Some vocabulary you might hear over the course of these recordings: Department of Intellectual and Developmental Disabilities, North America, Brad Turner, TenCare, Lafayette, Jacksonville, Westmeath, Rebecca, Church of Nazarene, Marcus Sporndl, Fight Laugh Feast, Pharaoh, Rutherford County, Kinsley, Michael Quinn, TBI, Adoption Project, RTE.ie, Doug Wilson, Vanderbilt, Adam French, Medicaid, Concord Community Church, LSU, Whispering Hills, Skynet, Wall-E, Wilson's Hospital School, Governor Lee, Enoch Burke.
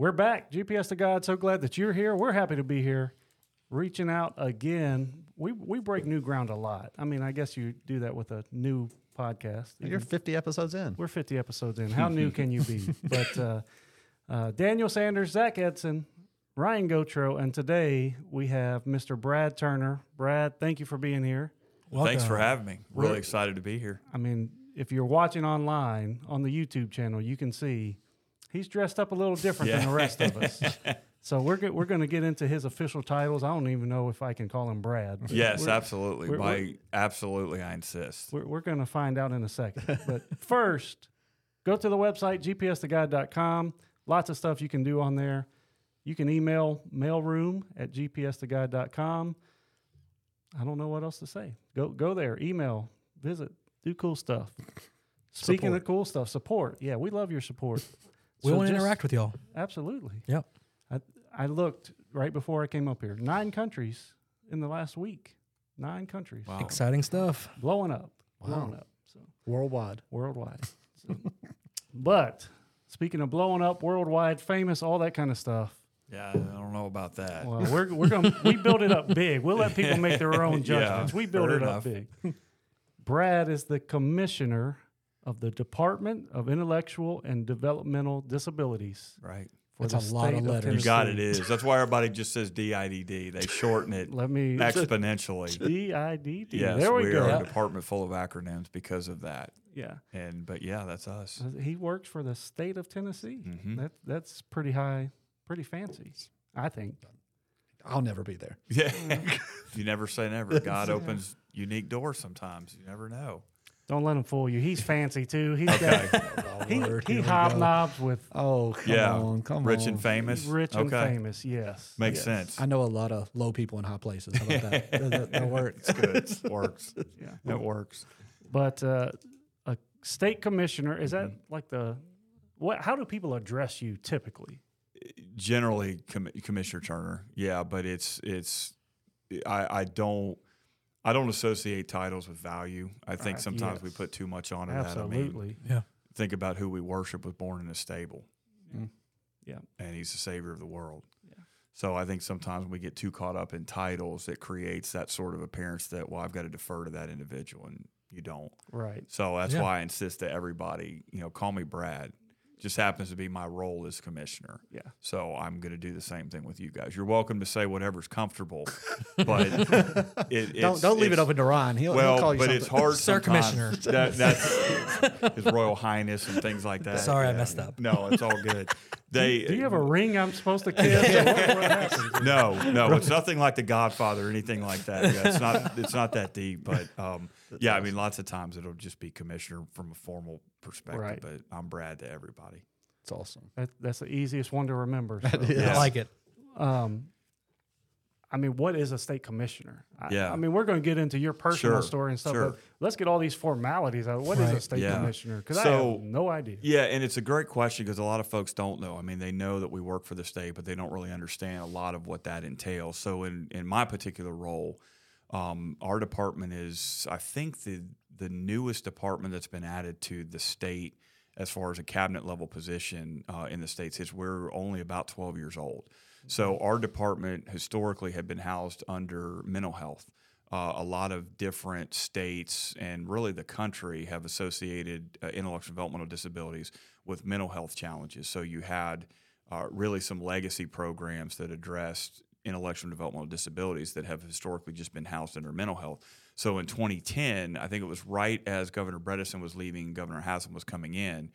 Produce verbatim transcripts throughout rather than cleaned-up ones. We're back. G P S to God. So glad that you're here. We're happy to be here. Reaching out again. We we break new ground a lot. I mean, I guess you do that with a new podcast. You're fifty episodes in. We're fifty episodes in. How new can you be? But uh, uh, Daniel Sanders, Zach Edson, Ryan Gautreaux, and today we have Mister Brad Turner. Brad, thank you for being here. Welcome. Thanks for having me. Really We're, excited to be here. I mean, if you're watching online on the YouTube channel, you can see he's dressed up a little different yeah. than the rest of us. So we're get, we're going to get into his official titles. I don't even know if I can call him Brad. Yes, we're, absolutely. We're, By, we're, absolutely, I insist. We're, we're going to find out in a second. But first, go to the website, g p s the guide dot com. Lots of stuff you can do on there. You can email mailroom at g p s the guide dot com. I don't know what else to say. Go, go there, email, visit, do cool stuff. Speaking support. of cool stuff, support. Yeah, we love your support. We so want to interact with y'all. Absolutely. Yep. I, I looked right before I came up here. Nine countries in the last week. Nine countries. Wow. Exciting stuff. Blowing up. Wow. Blowing up. So worldwide. Worldwide. So. But speaking of blowing up, worldwide, famous, all that kind of stuff. Yeah, I don't know about that. Well, we're we're gonna we build it up big. We'll let people make their own judgments. Yeah, we build it enough. up big. Brad is the commissioner of the Department of Intellectual and Developmental Disabilities. Right. It's a lot of letters. You got it is. That's why everybody just says D I D D. They shorten it Let me, exponentially. D I D D. Yes, there we, we go. Are a department full of acronyms because of that. Yeah. And But, yeah, that's us. He works for the state of Tennessee. Mm-hmm. That That's pretty high, pretty fancy, I think. I'll never be there. Yeah. You never say never. God yeah. opens unique doors sometimes. You never know. Don't let him fool you. He's fancy, too. He's okay. got, he he, he hobnobs with... Oh, come yeah. on, come Rich on. Rich and famous? Rich okay. and famous, yes. Makes yes. sense. I know a lot of low people in high places. How about that? that, that, that works. It's good. It works. Yeah. It works. But uh, a state commissioner, is that mm-hmm. like the... What? How do people address you typically? Generally, com- Commissioner Turner, yeah, but it's... it's I, I don't... I don't associate titles with value. I think right, sometimes yes. we put too much on it. Absolutely. I mean, yeah. Think about who we worship was born in a stable. Yeah. yeah. And he's the savior of the world. Yeah. So I think sometimes when we get too caught up in titles, it creates that sort of appearance that, well, I've got to defer to that individual, and you don't. Right. So that's yeah. why I insist that everybody, you know, call me Brad. Just happens to be my role as commissioner. Yeah. So I'm going to do the same thing with you guys. You're welcome to say whatever's comfortable, but it, it's, don't don't leave it open to Ron. He'll, well, he'll call you but something. It's hard. Sir Commissioner, that, that's His Royal Highness and things like that. Sorry, yeah. I messed up. No, it's all good. They do you have a ring I'm supposed to kiss? no, no, it's nothing like The Godfather or anything like that. Yeah, it's not. It's not that deep, but um, yeah, I mean, lots of times it'll just be commissioner from a formal perspective, right. But I'm Brad to everybody. It's awesome. That, that's the easiest one to remember. So. Yes. I like it. Um, I mean, what is a state commissioner? I, yeah. I mean, we're going to get into your personal sure. story and stuff, sure. but let's get all these formalities out. What right. is a state yeah. commissioner? Because so, I have no idea. Yeah, and it's a great question because a lot of folks don't know. I mean, they know that we work for the state, but they don't really understand a lot of what that entails. So in, in my particular role, um, our department is, I think, the the newest department that's been added to the state as far as a cabinet-level position uh, in the state's history. We're only about twelve years old. So our department historically had been housed under mental health. Uh, a lot of different states and really the country have associated uh, intellectual developmental disabilities with mental health challenges. So you had uh, really some legacy programs that addressed intellectual and developmental disabilities that have historically just been housed under mental health. So in twenty ten, I think it was right as Governor Bredesen was leaving, Governor Haslam was coming in,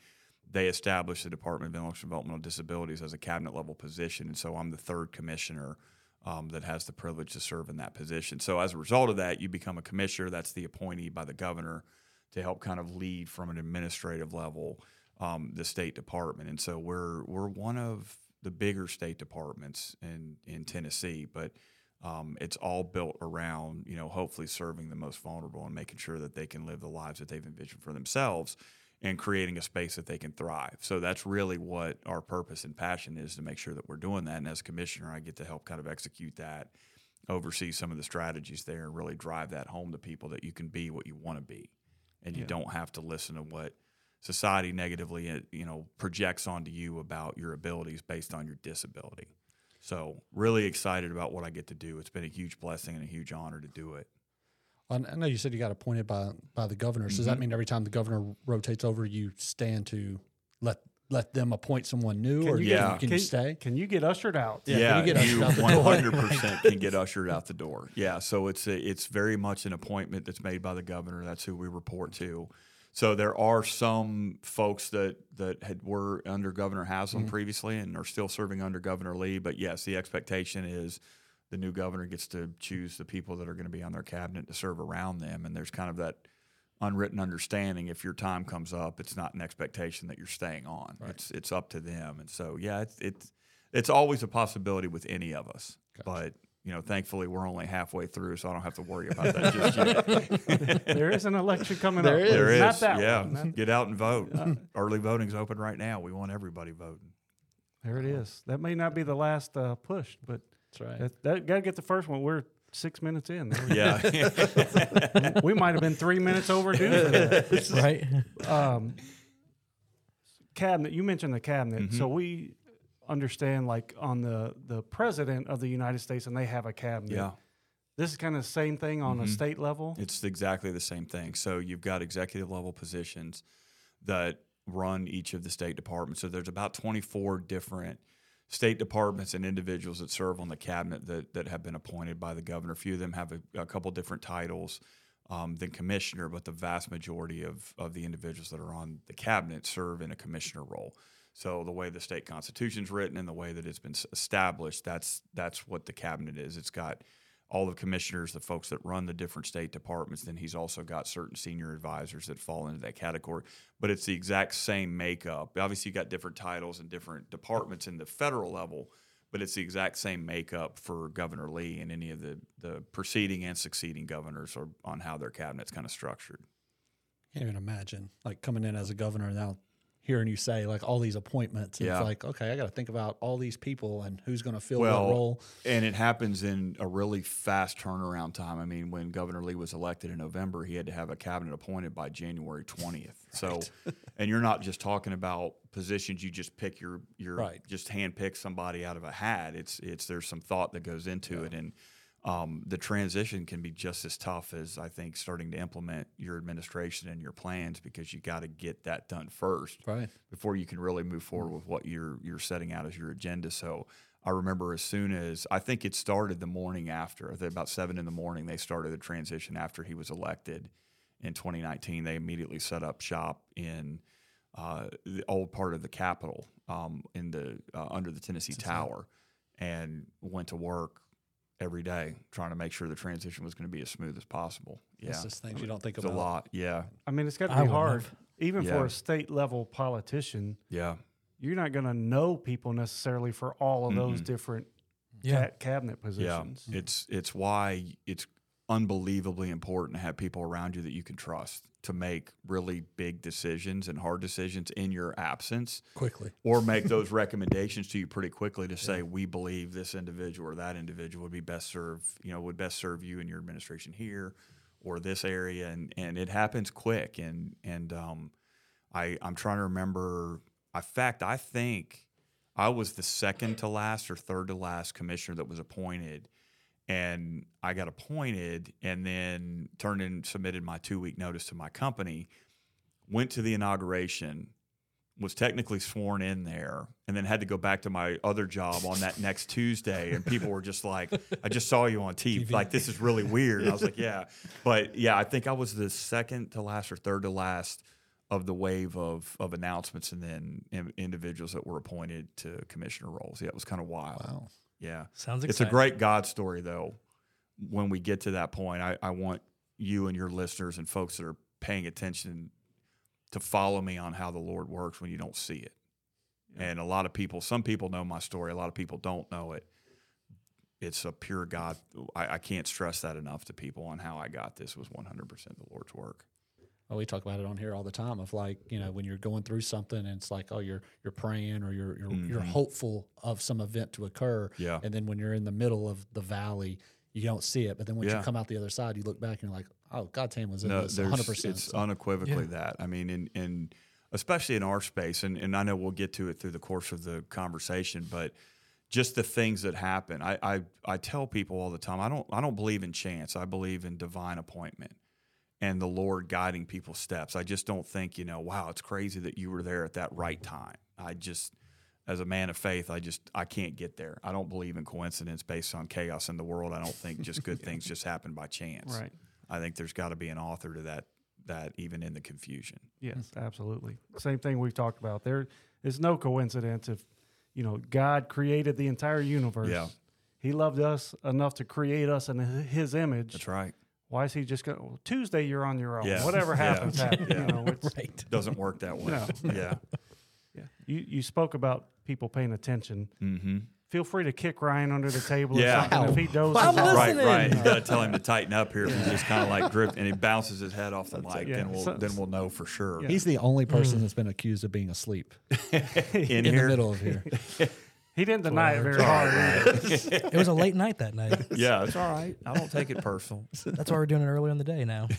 they established the Department of Intellectual and Developmental Disabilities as a cabinet-level position, and so I'm the third commissioner um, that has the privilege to serve in that position. So as a result of that, you become a commissioner. That's the appointee by the governor to help kind of lead from an administrative level um, the State Department. And so we're we're one of the bigger state departments in, in Tennessee, but um, it's all built around, you know, hopefully serving the most vulnerable and making sure that they can live the lives that they've envisioned for themselves and creating a space that they can thrive. So that's really what our purpose and passion is, to make sure that we're doing that. And as commissioner, I get to help kind of execute that, oversee some of the strategies there, and really drive that home to people that you can be what you want to be. And yeah. you don't have to listen to what society negatively, you know, projects onto you about your abilities based on your disability. So really excited about what I get to do. It's been a huge blessing and a huge honor to do it. I know you said you got appointed by, by the governor. So does that mean every time the governor rotates over, you stand to let let them appoint someone new? Can or you, yeah. can, can, can you stay? Can you get ushered out? Yeah, yeah can you, get you out one hundred percent can get ushered out the door. Yeah, so it's a, it's very much an appointment that's made by the governor. That's who we report to. So there are some folks that, that had, were under Governor Haslam mm-hmm. previously and are still serving under Governor Lee. But, yes, the expectation is the new governor gets to choose the people that are going to be on their cabinet to serve around them. And there's kind of that unwritten understanding if your time comes up, it's not an expectation that you're staying on. Right. It's it's up to them. And so, yeah, it's, it's, it's always a possibility with any of us. Gotcha. But – you know, thankfully, we're only halfway through, so I don't have to worry about that just yet. There is an election coming there up. Is. There is. Not that yeah. one. Not... Get out and vote. Uh, Early voting's open right now. We want everybody voting. There it is. That may not be the last uh, push, but that's right. That, that, got to get the first one. We're six minutes in. Yeah. We might have been three minutes overdue for that. Right. Um, cabinet. You mentioned the cabinet. Mm-hmm. So we... understand like on the the president of the United States and they have a cabinet. Yeah. This is kind of the same thing on mm-hmm. a state level. It's exactly the same thing. So you've got executive level positions that run each of the state departments. So there's about twenty-four different state departments and individuals that serve on the cabinet that, that have been appointed by the governor. A few of them have a, a couple different titles um, than commissioner, but the vast majority of, of the individuals that are on the cabinet serve in a commissioner role. So the way the state constitution's written and the way that it's been established, that's that's what the cabinet is. It's got all the commissioners, the folks that run the different state departments. Then he's also got certain senior advisors that fall into that category. But it's the exact same makeup. Obviously, you've got different titles and different departments in the federal level, but it's the exact same makeup for Governor Lee and any of the, the preceding and succeeding governors or on how their cabinet's kind of structured. I can't even imagine, like, coming in as a governor now. Hearing you say, like, all these appointments. Yeah. It's like, okay, I got to think about all these people and who's going to fill well, what role. And it happens in a really fast turnaround time. I mean, when Governor Lee was elected in November, he had to have a cabinet appointed by January twentieth. Right. So, and you're not just talking about positions you just pick your, your right. just handpick somebody out of a hat. It's, it's, there's some thought that goes into yeah. it. And um, the transition can be just as tough as, I think, starting to implement your administration and your plans, because you got to get that done first right. before you can really move forward with what you're you're setting out as your agenda. So I remember as soon as, I think it started the morning after, about seven in the morning, they started the transition after he was elected in twenty nineteen. They immediately set up shop in uh, the old part of the Capitol um, in the uh, under the Tennessee That's Tower right. and went to work every day, trying to make sure the transition was going to be as smooth as possible. Yeah, it's just things I mean, you don't think about. It's a lot. Yeah, I mean, it's got to be hard, have. even yeah. for a state level politician. Yeah, you're not going to know people necessarily for all of mm-hmm. those different yeah. ca- cabinet positions. Yeah, it's it's why it's unbelievably important to have people around you that you can trust to make really big decisions and hard decisions in your absence quickly, or make those recommendations to you pretty quickly to say, yeah. we believe this individual or that individual would be best serve, you know, would best serve you and your administration here or this area. And, and it happens quick. And, and, um, I, I'm trying to remember, in fact, I think I was the second to last or third to last commissioner that was appointed. And I got appointed and then turned in, submitted my two-week notice to my company, went to the inauguration, was technically sworn in there, and then had to go back to my other job on that next Tuesday. And people were just like, I just saw you on T V. Like, this is really weird. And I was like, yeah. But, yeah, I think I was the second to last or third to last of the wave of of announcements and then in, individuals that were appointed to commissioner roles. Yeah, it was kind of wild. Wow. Yeah. Sounds exciting. It's a great God story, though. When we get to that point, I, I want you and your listeners and folks that are paying attention to follow me on how the Lord works when you don't see it. Yeah. And a lot of people, some people know my story. A lot of people don't know it. It's a pure God. I, I can't stress that enough to people on how I got this was one hundred percent the Lord's work. Well, we talk about it on here all the time of, like, you know, when you're going through something and it's like, oh, you're you're praying or you're you're, mm-hmm. you're hopeful of some event to occur. Yeah. And then when you're in the middle of the valley, you don't see it. But then when yeah. you come out the other side, you look back and you're like, oh, God's hand was in no, this one hundred percent. It's so. unequivocally yeah. that. I mean, and, and especially in our space, and, and I know we'll get to it through the course of the conversation, but just the things that happen. I, I I tell people all the time, I don't I don't believe in chance. I believe in divine appointment and the Lord guiding people's steps. I just don't think, you know, wow, it's crazy that you were there at that right time. I just, as a man of faith, I just I can't get there. I don't believe in coincidence based on chaos in the world. I don't think just good yeah. things just happen by chance. Right. I think there's got to be an author to that, that even in the confusion. Yes, absolutely. Same thing we've talked about. There is no coincidence if, you know, God created the entire universe. Yeah. He loved us enough to create us in his image. That's right. Why is he just going, well, Tuesday you're on your own. Yeah. Whatever happens, yeah. happens. Yeah. You know, it's, right. doesn't work that way. No. Yeah. Yeah. You you spoke about people paying attention. Mm-hmm. Feel free to kick Ryan under the table yeah. or something Ow. If he dozes. Well, right, right. You got to tell him to tighten up here. If he just kind of like gripped and he bounces his head off the that's mic, yeah. then we'll so, then we'll know for sure. Yeah. He's the only person mm. that's been accused of being asleep in, in here? The middle of here. He didn't deny it very hard. It was a late night that night. Yeah, it's all right. I don't take it personal. That's why we're doing it earlier in the day now.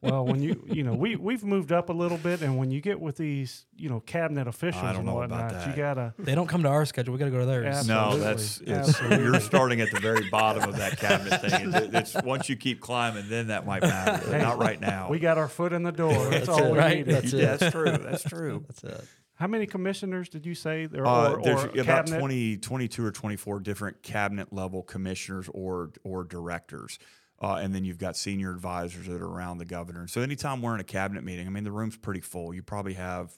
Well, when you you know we we've moved up a little bit, and when you get with these you know cabinet officials and whatnot, you gotta they don't come to our schedule. We gotta go to theirs. Absolutely. No, that's it's, you're starting at the very bottom of that cabinet thing. It's, it's once you keep climbing, then that might matter. But hey, not right now. We got our foot in the door. That's, that's all it, we right? needed. That's, yeah, that's true. That's true. That's it. How many commissioners did you say there are? Uh, there's or about twenty, twenty-two or twenty-four different cabinet-level commissioners or or directors. Uh, and then you've got senior advisors that are around the governor. And so anytime we're in a cabinet meeting, I mean, the room's pretty full. You probably have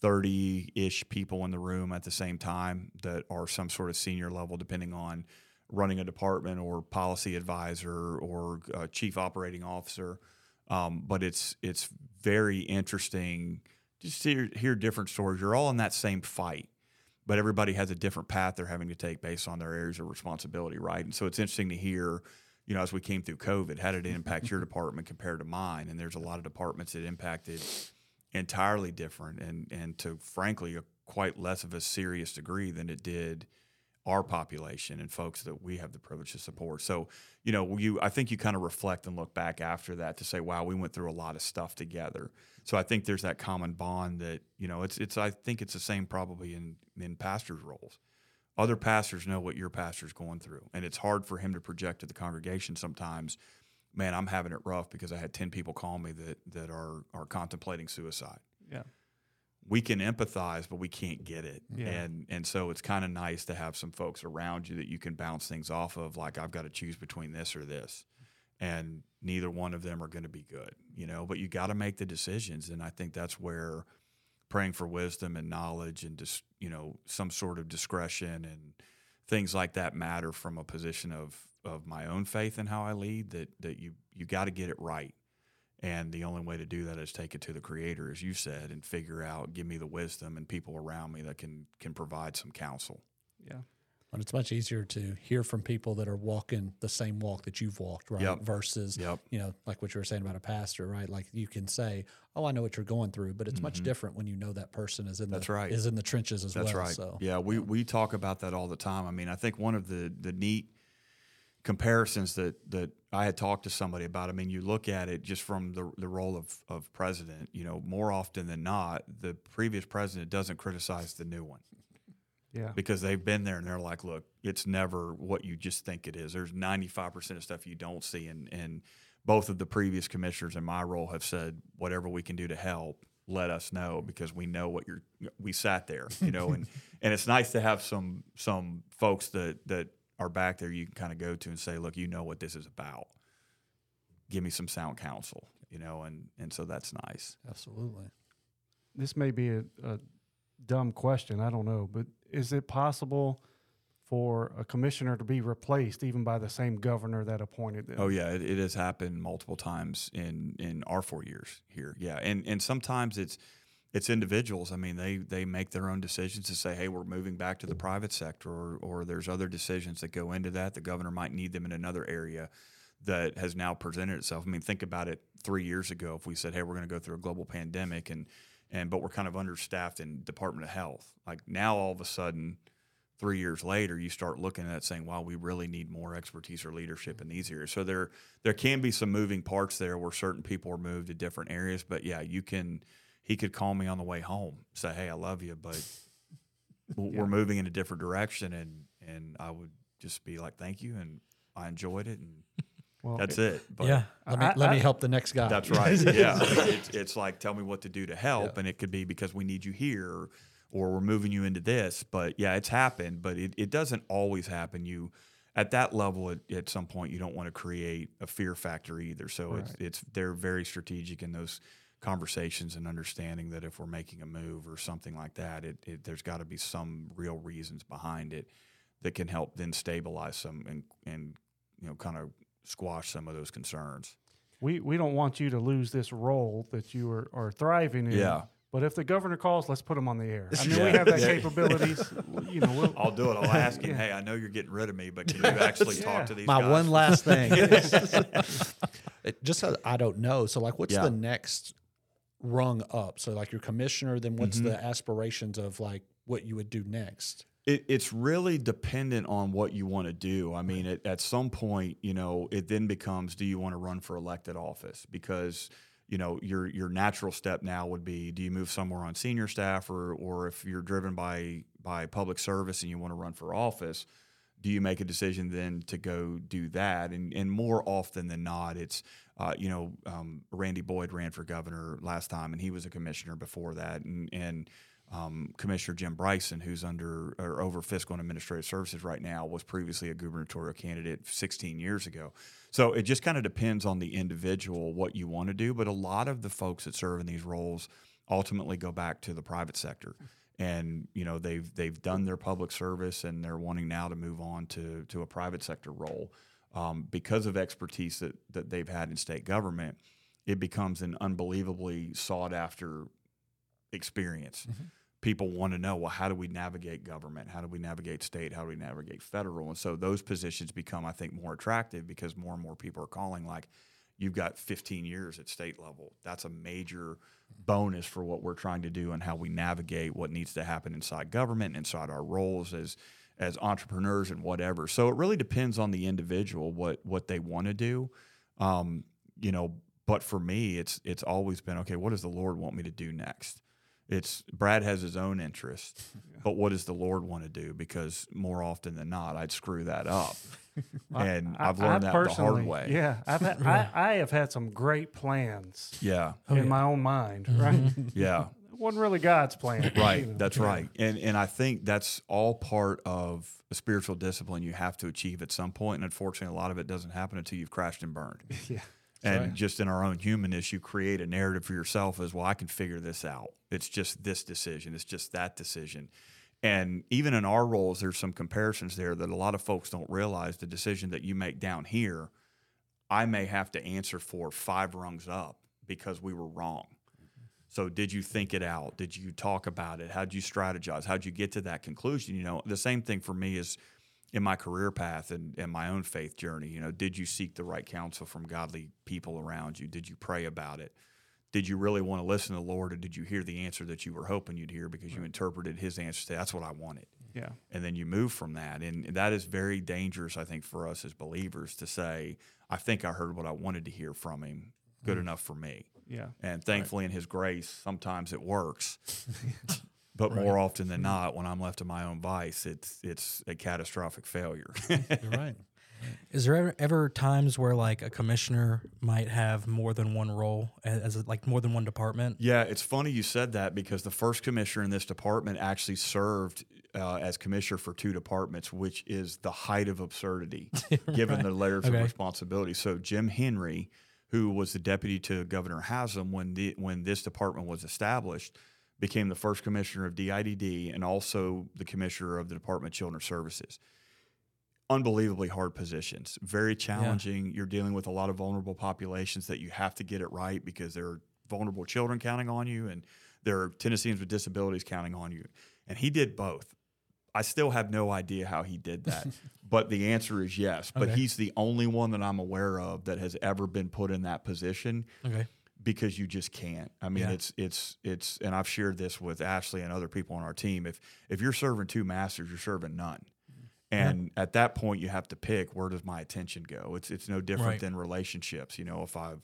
thirty-ish people in the room at the same time that are some sort of senior level, depending on running a department or policy advisor or uh, chief operating officer. Um, but it's it's very interesting just to hear, hear different stories. You're all in that same fight, but everybody has a different path they're having to take based on their areas of responsibility, right? And so it's interesting to hear, you know, as we came through COVID, how did it impact your department compared to mine? And there's a lot of departments that impacted entirely different and, and to, frankly, a quite less of a serious degree than it did our population and folks that we have the privilege to support. So, you know, you I think you kind of reflect and look back after that to say, wow, we went through a lot of stuff together. So I think there's that common bond that, you know, it's it's I think it's the same probably in, in pastors' roles. Other pastors know what your pastor's going through, and it's hard for him to project to the congregation sometimes, man, I'm having it rough because I had ten people call me that that are are contemplating suicide. Yeah. We can empathize, but we can't get it. Yeah. And and so it's kind of nice to have some folks around you that you can bounce things off of, like, I've got to choose between this or this. And neither one of them are going to be good, you know, but you got to make the decisions. And I think that's where praying for wisdom and knowledge and just, you know, some sort of discretion and things like that matter from a position of, of my own faith and how I lead, that, that you, you got to get it right. And the only way to do that is take it to the Creator, as you said, and figure out, give me the wisdom and people around me that can can provide some counsel. Yeah. And it's much easier to hear from people that are walking the same walk that you've walked, right? Yep. Versus, yep. you know, like what you were saying about a pastor, right? Like you can say, oh, I know what you're going through, but it's mm-hmm. much different when you know that person is in, That's the, right. is in the trenches as That's well. That's right. So, yeah, we, we talk about that all the time. I mean, I think one of the, the neat comparisons that, that I had talked to somebody about, I mean, you look at it just from the the role of, of president, you know, more often than not, the previous president doesn't criticize the new one. Yeah. Because they've been there and they're like, look, it's never what you just think it is. There's ninety-five percent of stuff you don't see. And, and both of the previous commissioners in my role have said, whatever we can do to help, let us know, because we know what you're, we sat there, you know, and, and it's nice to have some, some folks that, that are back there you can kind of go to and say, look, you know what this is about. Give me some sound counsel, you know, and, and so that's nice. Absolutely. This may be a, a dumb question, I don't know, but is it possible for a commissioner to be replaced even by the same governor that appointed them? Oh, yeah, it, it has happened multiple times in, in our four years here, yeah. And and sometimes it's it's individuals. I mean, they, they make their own decisions to say, hey, we're moving back to the private sector, or, or there's other decisions that go into that. The governor might need them in another area that has now presented itself. I mean, think about it three years ago if we said, hey, we're going to go through a global pandemic and And but we're kind of understaffed in Department of Health. Like now, all of a sudden, three years later, you start looking at it saying, wow, we really need more expertise or leadership in these areas. So there there can be some moving parts there where certain people are moved to different areas. But, yeah, you can – he could call me on the way home, say, hey, I love you, but we're yeah. moving in a different direction. And, and I would just be like, thank you. And I enjoyed it. And well, that's it. But yeah. Let me, I, let I, me help the next guy. That's right. Yeah. it's, it's like, tell me what to do to help. Yeah. And it could be because we need you here or, or we're moving you into this. But yeah, it's happened, but it, it doesn't always happen. You, at that level, at, at some point, you don't want to create a fear factor either. So right. it's, it's, they're very strategic in those conversations and understanding that if we're making a move or something like that, it, it there's got to be some real reasons behind it that can help then stabilize some and, and you know, kind of squash some of those concerns. We we don't want you to lose this role that you are, are thriving in. Yeah. But if the governor calls, let's put him on the air. I mean, yeah. we have that yeah. capabilities. You know, we'll, I'll do it. I'll ask him, yeah. hey, I know you're getting rid of me, but can you actually yeah. talk to these My guys? My one last thing. It just I don't know. So, like, what's yeah. the next rung up? So, like, your commissioner, then what's mm-hmm. the aspirations of, like, what you would do next? It, it's really dependent on what you want to do. I mean, it, at some point, you know, it then becomes, do you want to run for elected office? Because – you know, your your natural step now would be, do you move somewhere on senior staff or or if you're driven by by public service and you want to run for office, do you make a decision then to go do that? And and more often than not, it's, uh, you know, um, Randy Boyd ran for governor last time, and he was a commissioner before that. And, and um, Commissioner Jim Bryson, who's under or over fiscal and administrative services right now, was previously a gubernatorial candidate sixteen years ago. So it just kind of depends on the individual, what you want to do. But a lot of the folks that serve in these roles ultimately go back to the private sector. And, you know, they've they've done their public service and they're wanting now to move on to, to a private sector role. Um, because of expertise that, that they've had in state government, it becomes an unbelievably sought after experience. Mm-hmm. People want to know, well, how do we navigate government? How do we navigate state? How do we navigate federal? And so those positions become, I think, more attractive because more and more people are calling, like, you've got fifteen years at state level. That's a major bonus for what we're trying to do and how we navigate what needs to happen inside government, inside our roles as as entrepreneurs and whatever. So it really depends on the individual, what what they want to do. Um, you know, but for me, it's it's always been, okay, what does the Lord want me to do next? It's Brad has his own interest, yeah. but what does the Lord want to do? Because more often than not, I'd screw that up, and I, I've learned I that the hard way. Yeah, I've had, I, I have had some great plans. Yeah, in oh, yeah. my own mind, right? Mm-hmm. Yeah, it wasn't really God's plan, right? Either. That's yeah. right, and and I think that's all part of a spiritual discipline you have to achieve at some point. And unfortunately, a lot of it doesn't happen until you've crashed and burned. yeah. And right. just in our own humanness, you create a narrative for yourself as, well, I can figure this out. It's just this decision. It's just that decision. And even in our roles, there's some comparisons there that a lot of folks don't realize. The decision that you make down here, I may have to answer for five rungs up because we were wrong. Mm-hmm. So did you think it out? Did you talk about it? How'd you strategize? How'd you get to that conclusion? You know, the same thing for me is in my career path and, and my own faith journey, you know, did you seek the right counsel from godly people around you? Did you pray about it? Did you really want to listen to the Lord, or did you hear the answer that you were hoping you'd hear because right. you interpreted his answer to, that's what I wanted? Yeah. And then you move from that. And that is very dangerous, I think, for us as believers to say, I think I heard what I wanted to hear from him. Good mm-hmm. enough for me. Yeah. And thankfully right. in his grace, sometimes it works. But right. more often than not, when I'm left to my own vice, it's it's a catastrophic failure. You're right. Is there ever, ever times where, like, a commissioner might have more than one role, as a, like more than one department? Yeah, it's funny you said that, because the first commissioner in this department actually served uh, as commissioner for two departments, which is the height of absurdity, given right. the layers okay. of responsibility. So Jim Henry, who was the deputy to Governor Haslam when the when this department was established, became the first commissioner of D I D D and also the commissioner of the Department of Children's Services. Unbelievably hard positions, very challenging. Yeah. You're dealing with a lot of vulnerable populations that you have to get it right, because there are vulnerable children counting on you and there are Tennesseans with disabilities counting on you. And he did both. I still have no idea how he did that, but the answer is yes. But okay. he's the only one that I'm aware of that has ever been put in that position. Okay. Because you just can't. I mean, yeah. it's, it's, it's, and I've shared this with Ashley and other people on our team. If, if you're serving two masters, you're serving none. And yeah. at that point you have to pick, where does my attention go? It's, it's no different right. than relationships. You know, if I've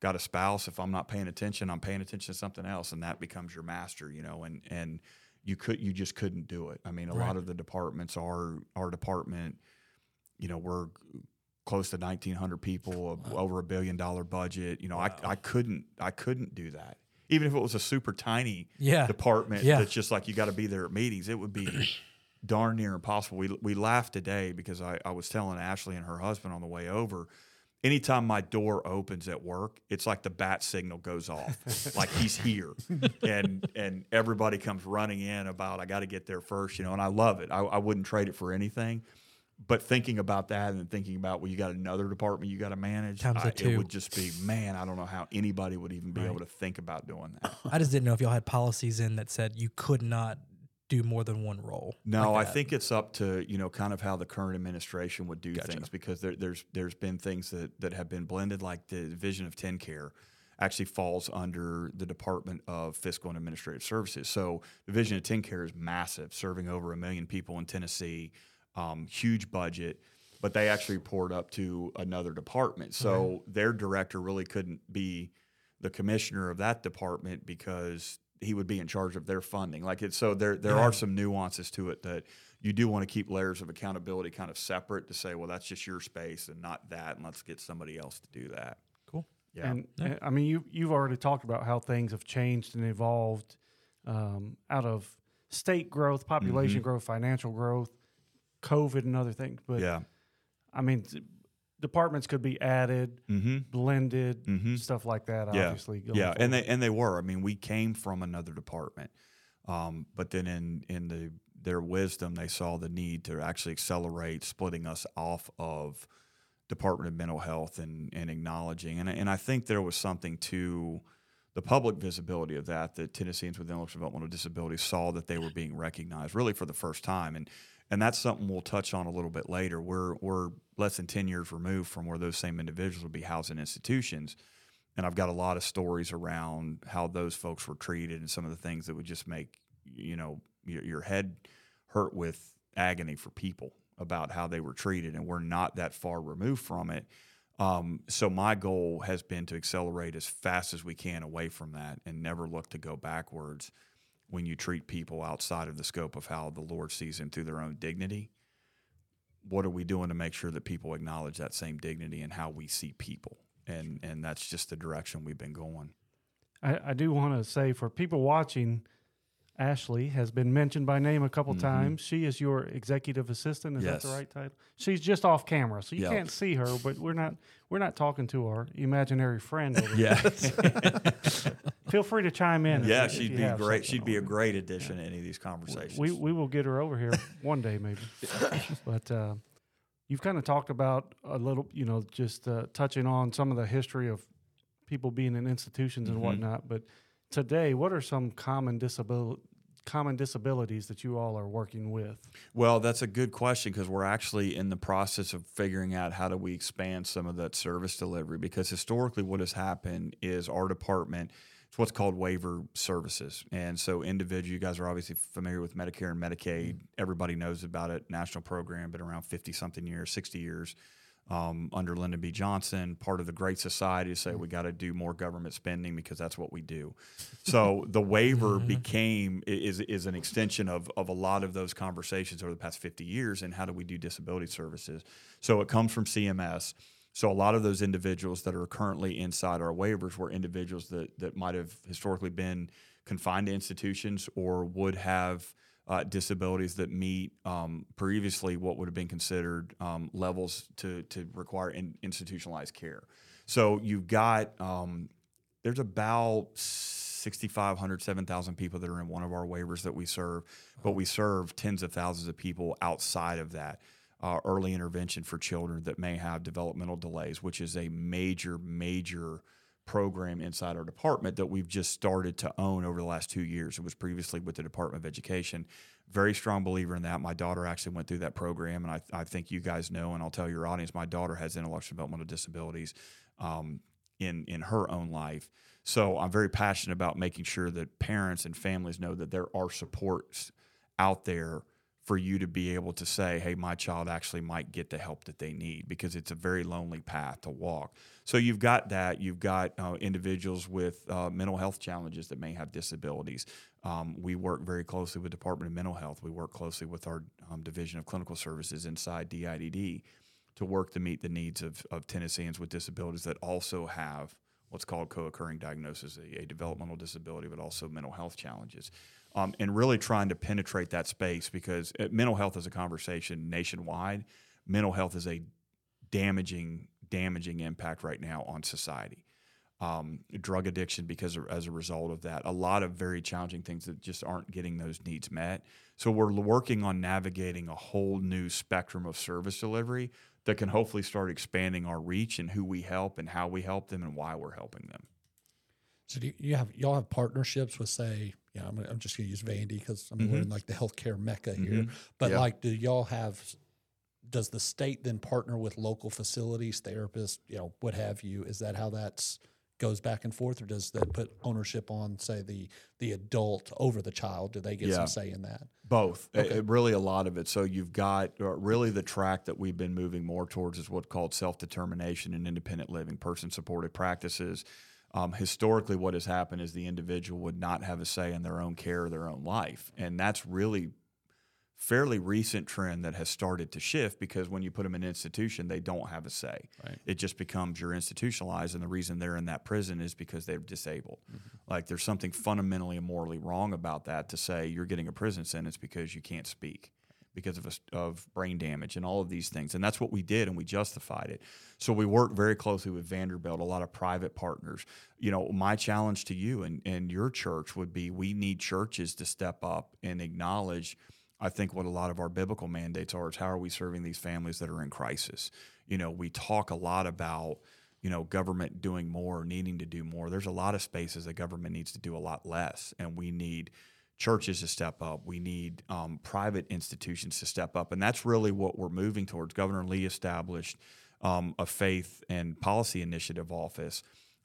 got a spouse, if I'm not paying attention, I'm paying attention to something else, and that becomes your master, you know, and, and you could, you just couldn't do it. I mean, a right. lot of the departments, our, our department, you know, we're close to nineteen hundred people, wow. over a billion dollar budget. You know, wow. I, I couldn't, I couldn't do that. Even if it was a super tiny yeah. department yeah. that's just like, you got to be there at meetings, it would be darn near impossible. We we laughed today because I, I was telling Ashley and her husband on the way over, anytime my door opens at work, it's like the bat signal goes off, like he's here, and and everybody comes running in about, I got to get there first, you know. And I love it. I, I wouldn't trade it for anything. But thinking about that and thinking about, well, you got another department you got to manage, I, it would just be, man, I don't know how anybody would even be right. able to think about doing that. I just didn't know if y'all had policies in that said you could not do more than one role. No, like I think it's up to, you know, kind of how the current administration would do gotcha. Things, because there, there's there's been things that, that have been blended, like the Division of TenCare actually falls under the Department of Fiscal and Administrative Services. So Division of TenCare is massive, serving over a million people in Tennessee, um, huge budget, but they actually report up to another department. So right. their director really couldn't be the commissioner of that department because he would be in charge of their funding. Like it's, so there, there yeah. are some nuances to it that you do want to keep layers of accountability kind of separate to say, well, that's just your space and not that, and let's get somebody else to do that. Cool. Yeah. And yeah. I mean, you, you've already talked about how things have changed and evolved, um, out of state growth, population mm-hmm. growth, financial growth, COVID and other things. But yeah, I mean, departments could be added, mm-hmm. blended, mm-hmm. stuff like that, yeah. obviously. Going yeah, forward. and they and they were. I mean, we came from another department, um, but then in in the their wisdom, they saw the need to actually accelerate splitting us off of Department of Mental Health and, and acknowledging. And, and I think there was something to the public visibility of that, that Tennesseans with intellectual developmental disabilities saw that they were being recognized really for the first time. And And that's something we'll touch on a little bit later. We're we're less than ten years removed from where those same individuals would be housed in institutions. And I've got a lot of stories around how those folks were treated and some of the things that would just make, you know, your, your head hurt with agony for people about how they were treated. And we're not that far removed from it. Um, so my goal has been to accelerate as fast as we can away from that and never look to go backwards when you treat people outside of the scope of how the Lord sees them through their own dignity. What are we doing to make sure that people acknowledge that same dignity and how we see people? And and that's just the direction we've been going. I, I do want to say, for people watching, Ashley has been mentioned by name a couple mm-hmm. times. She is your executive assistant. Is yes. that the right title? She's just off camera, so you yep. can't see her, but we're not we're not talking to our imaginary friend over here. Yes. Feel free to chime in. Yeah, if, she'd if be great. She'd be a great addition yeah. to any of these conversations. We we will get her over here one day maybe. But uh, you've kind of talked about a little, you know, just uh, touching on some of the history of people being in institutions and mm-hmm. whatnot. But today, what are some common disabil- common disabilities that you all are working with? Well, that's a good question, because we're actually in the process of figuring out how do we expand some of that service delivery, because historically what has happened is our department – it's what's called waiver services. And so individual, you guys are obviously familiar with Medicare and Medicaid. Mm-hmm. Everybody knows about it. National program, been around fifty-something years, sixty years um, under Lyndon B. Johnson, part of the Great Society to say mm-hmm. we got to do more government spending because that's what we do. So the waiver became is is an extension of, of a lot of those conversations over the past fifty years, and how do we do disability services. So it comes from C M S. So a lot of those individuals that are currently inside our waivers were individuals that, that might have historically been confined to institutions or would have uh, disabilities that meet um, previously what would have been considered um, levels to, to require in institutionalized care. So you've got um, – there's about sixty-five hundred, seven thousand people that are in one of our waivers that we serve, but we serve tens of thousands of people outside of that. Uh, early intervention for children that may have developmental delays, which is a major, major program inside our department that we've just started to own over the last two years. It was previously with the Department of Education. Very strong believer in that. My daughter actually went through that program, and I, I think you guys know, and I'll tell your audience, my daughter has intellectual developmental disabilities um, in, in her own life. So I'm very passionate about making sure that parents and families know that there are supports out there for you to be able to say, hey, my child actually might get the help that they need, because it's a very lonely path to walk. So you've got that. You've got uh, individuals with uh, mental health challenges that may have disabilities. Um, we work very closely with the Department of Mental Health. We work closely with our um, Division of Clinical Services inside D I D D to work to meet the needs of, of Tennesseans with disabilities that also have what's called co-occurring diagnosis, a, a developmental disability, but also mental health challenges. Um, and really trying to penetrate that space, because mental health is a conversation nationwide. Mental health is a damaging, damaging impact right now on society. Um, drug addiction, because of, as a result of that, a lot of very challenging things that just aren't getting those needs met. So we're working on navigating a whole new spectrum of service delivery that can hopefully start expanding our reach and who we help and how we help them and why we're helping them. So do you have, y'all have partnerships with, say, you know, I'm, I'm just going to use Vandy because I mean, mm-hmm. we're in like the healthcare mecca here, mm-hmm. but yeah. like, do y'all have, does the state then partner with local facilities, therapists, you know, what have you? Is that how that's goes back and forth, or does that put ownership on, say, the, the adult over the child? Do they get yeah. some say in that? Both. Okay. It, it really, a lot of it. So you've got uh, really the track that we've been moving more towards is what's called self-determination and independent living, person-supported practices. Um, historically, what has happened is the individual would not have a say in their own care or their own life. And that's really fairly recent trend that has started to shift, because when you put them in an institution, they don't have a say. Right. It just becomes you're institutionalized, and the reason they're in that prison is because they're disabled. Mm-hmm. Like, there's something fundamentally and morally wrong about that, to say you're getting a prison sentence because you can't speak, because of a, of brain damage and all of these things. And that's what we did, and we justified it. So we work very closely with Vanderbilt, a lot of private partners. You know, my challenge to you and, and your church would be, we need churches to step up and acknowledge, I think, what a lot of our biblical mandates are, is how are we serving these families that are in crisis? You know, we talk a lot about, you know, government doing more, needing to do more. There's a lot of spaces that government needs to do a lot less, and we need churches to step up. We need um, private institutions to step up, and that's really what we're moving towards. Governor Lee established um, a faith and policy initiative office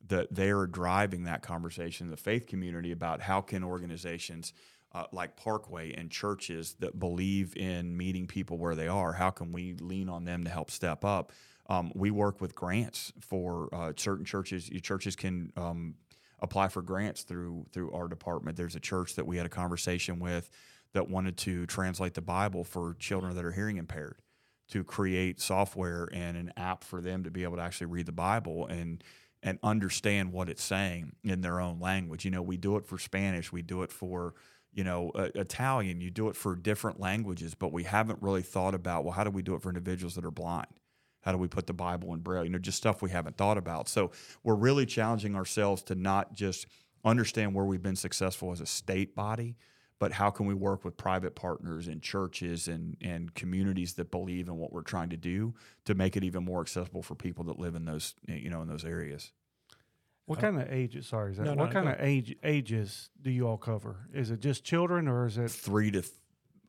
that they're driving that conversation in the faith community about how can organizations uh, like Parkway and churches that believe in meeting people where they are, how can we lean on them to help step up? Um, we work with grants for uh, certain churches. Churches can um, apply for grants through through our department. There's a church that we had a conversation with that wanted to translate the Bible for children that are hearing impaired, to create software and an app for them to be able to actually read the Bible and and understand what it's saying in their own language. You know, we do it for Spanish, we do it for, you know, uh, Italian, you do it for different languages, but we haven't really thought about, well, how do we do it for individuals that are blind? How do we put the Bible in Braille? You know, just stuff we haven't thought about. So we're really challenging ourselves to not just understand where we've been successful as a state body, but how can we work with private partners and churches and, and communities that believe in what we're trying to do to make it even more accessible for people that live in those, you know, in those areas. What kind of ages? Sorry, Zach, no, no, what kind no. of age ages do you all cover? Is it just children, or is it three to? Th-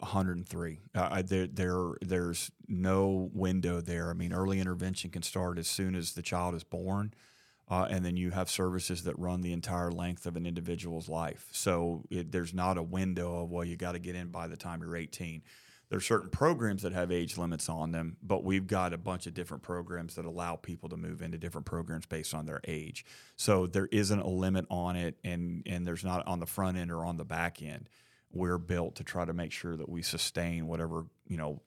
one hundred three. Uh, there, there, there's no window there. I mean, early intervention can start as soon as the child is born, uh, and then you have services that run the entire length of an individual's life. So it, there's not a window of, well, you got to get in by the time you're eighteen. There's certain programs that have age limits on them, but we've got a bunch of different programs that allow people to move into different programs based on their age. So there isn't a limit on it, and and there's not on the front end or on the back end. We're built to try to make sure that we sustain whatever, you know,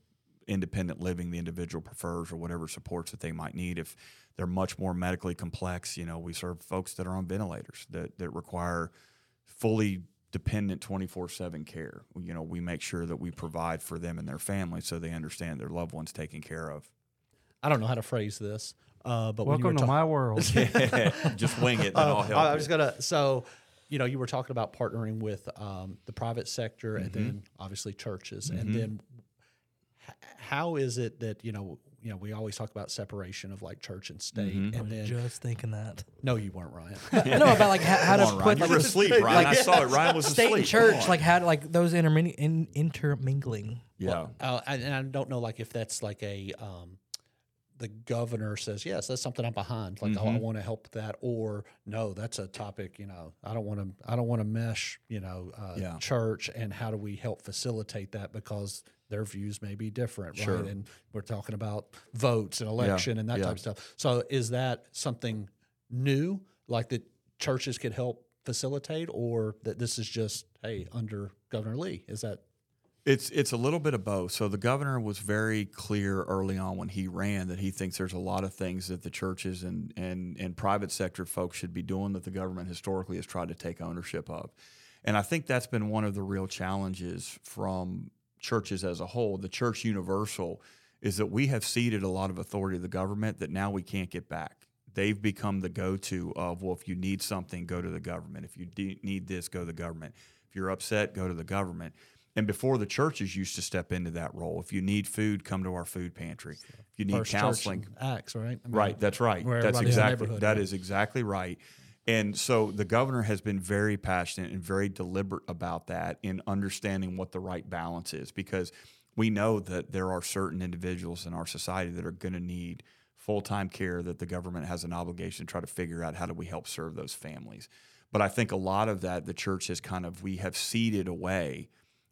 independent living the individual prefers, or whatever supports that they might need. If they're much more medically complex, you know, we serve folks that are on ventilators that, that require fully dependent twenty-four seven care. You know, we make sure that we provide for them and their family so they understand their loved ones taken care of. I don't know how to phrase this, uh, but welcome when to ta- my world. Yeah, just wing it, and uh, I'll help. I was gonna so. You know, you were talking about partnering with um, the private sector, mm-hmm. and then obviously churches, mm-hmm. and then h- how is it that you know, you know, we always talk about separation of like church and state, mm-hmm. and I was then just thinking that. No, you weren't, Ryan. No, about like how, how to put like, asleep, Ryan. Like, I saw it. Ryan was asleep. State and church, like how to, like those intermin- in, intermingling. Yeah, well, uh, and I don't know, like if that's like a. Um, the governor says, yes, that's something I'm behind. Like, mm-hmm. oh, I want to help that. Or no, that's a topic, you know, I don't want to, I don't want to mesh, you know, uh, yeah. church, and how do we help facilitate that? Because their views may be different, sure. right? And we're talking about votes and election yeah. and that yeah. type of stuff. So is that something new, like that churches could help facilitate, or that this is just, hey, under Governor Lee? Is that? It's it's a little bit of both. So the governor was very clear early on when he ran that he thinks there's a lot of things that the churches and, and, and private sector folks should be doing that the government historically has tried to take ownership of. And I think that's been one of the real challenges from churches as a whole. The church universal is that we have ceded a lot of authority to the government that now we can't get back. They've become the go-to of, well, if you need something, go to the government. If you de- need this, go to the government. If you're upset, go to the government. And before, the churches used to step into that role. If you need food, come to our food pantry. If you need First counseling, acts right, I mean, right. That's right. That's exactly that right. is exactly right. And so the governor has been very passionate and very deliberate about that, in understanding what the right balance is, because we know that there are certain individuals in our society that are going to need full-time care that the government has an obligation to try to figure out how do we help serve those families. But I think a lot of that the church has kind of we have ceded away.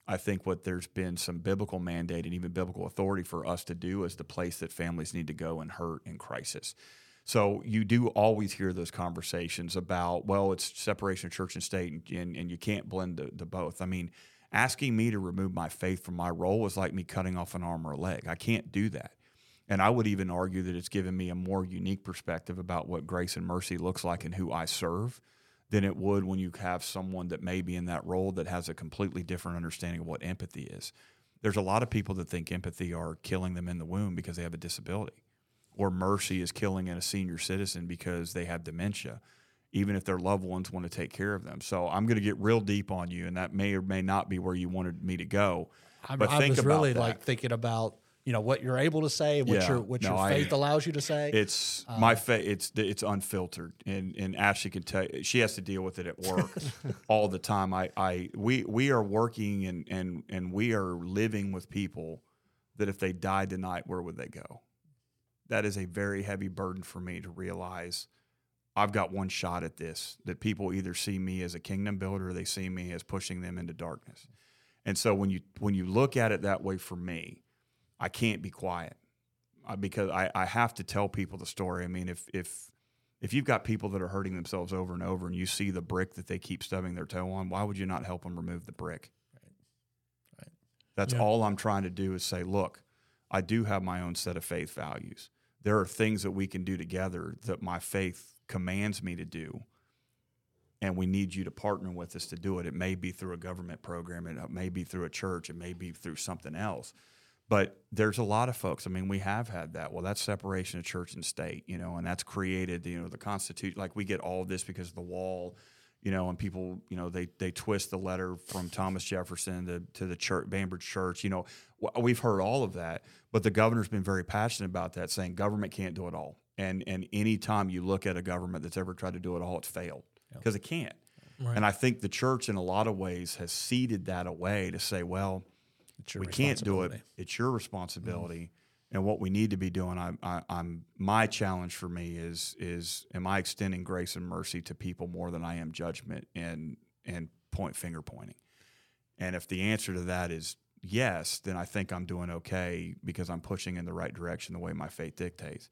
I think what there's been some biblical mandate and even biblical authority for us to do is the place that families need to go in hurt and crisis. So you do always hear those conversations about, well, it's separation of church and state, and, and, and you can't blend the, the both. I mean, asking me to remove my faith from my role is like me cutting off an arm or a leg. I can't do that. And I would even argue that it's given me a more unique perspective about what grace and mercy looks like and who I serve than it would when you have someone that may be in that role that has a completely different understanding of what empathy is. There's a lot of people that think empathy are killing them in the womb because they have a disability, or mercy is killing in a senior citizen because they have dementia, even if their loved ones want to take care of them. So I'm going to get real deep on you, and that may or may not be where you wanted me to go. I, but I think was about really that. like thinking about you know what you're able to say, what yeah, your what no, your faith I, allows you to say. It's um, my faith. It's it's unfiltered, and and Ashley can tell you, she has to deal with it at work all the time. I, I we we are working and and and we are living with people that if they died tonight, where would they go? That is a very heavy burden for me to realize. I've got one shot at this. That people either see me as a kingdom builder, or they see me as pushing them into darkness. And so when you when you look at it that way, for me, I can't be quiet because I, I have to tell people the story. I mean, if if if you've got people that are hurting themselves over and over and you see the brick that they keep stubbing their toe on, why would you not help them remove the brick? Right. Right. That's yeah. all I'm trying to do is say, look, I do have my own set of faith values. There are things that we can do together that my faith commands me to do, and we need you to partner with us to do it. It may be through a government program. It may be through a church. It may be through something else. But there's a lot of folks. I mean, we have had that. Well, that's separation of church and state, you know, and that's created, you know, the Constitution. Like, we get all of this because of the wall, you know, and people, you know, they they twist the letter from Thomas Jefferson to, to the church, Bainbridge Church. You know, we've heard all of that. But the governor's been very passionate about that, saying government can't do it all. And, and any time you look at a government that's ever tried to do it all, it's failed because yeah. it can't. Right. And I think the church in a lot of ways has ceded that away to say, well, we can't do it. It's your responsibility, mm-hmm. and what we need to be doing. I, I, I'm my challenge for me is is am I extending grace and mercy to people more than I am judgment and and point finger pointing? And if the answer to that is yes, then I think I'm doing okay because I'm pushing in the right direction the way my faith dictates.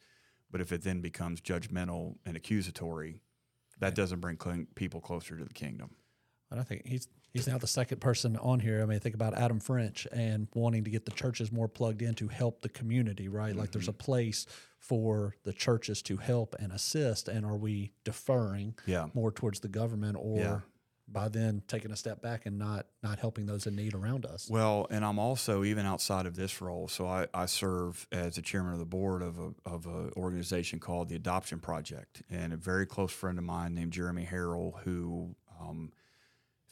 But if it then becomes judgmental and accusatory, that right. doesn't bring cl- people closer to the kingdom. I don't think he's. He's now the second person on here. I mean, think about Adam French and wanting to get the churches more plugged in to help the community, right? Mm-hmm. Like, there's a place for the churches to help and assist, and are we deferring yeah. more towards the government, or yeah. by then taking a step back and not not helping those in need around us? Well, and I'm also, even outside of this role, so I, I serve as the chairman of the board of a of an organization called the Adoption Project, and a very close friend of mine named Jeremy Harrell, who um, –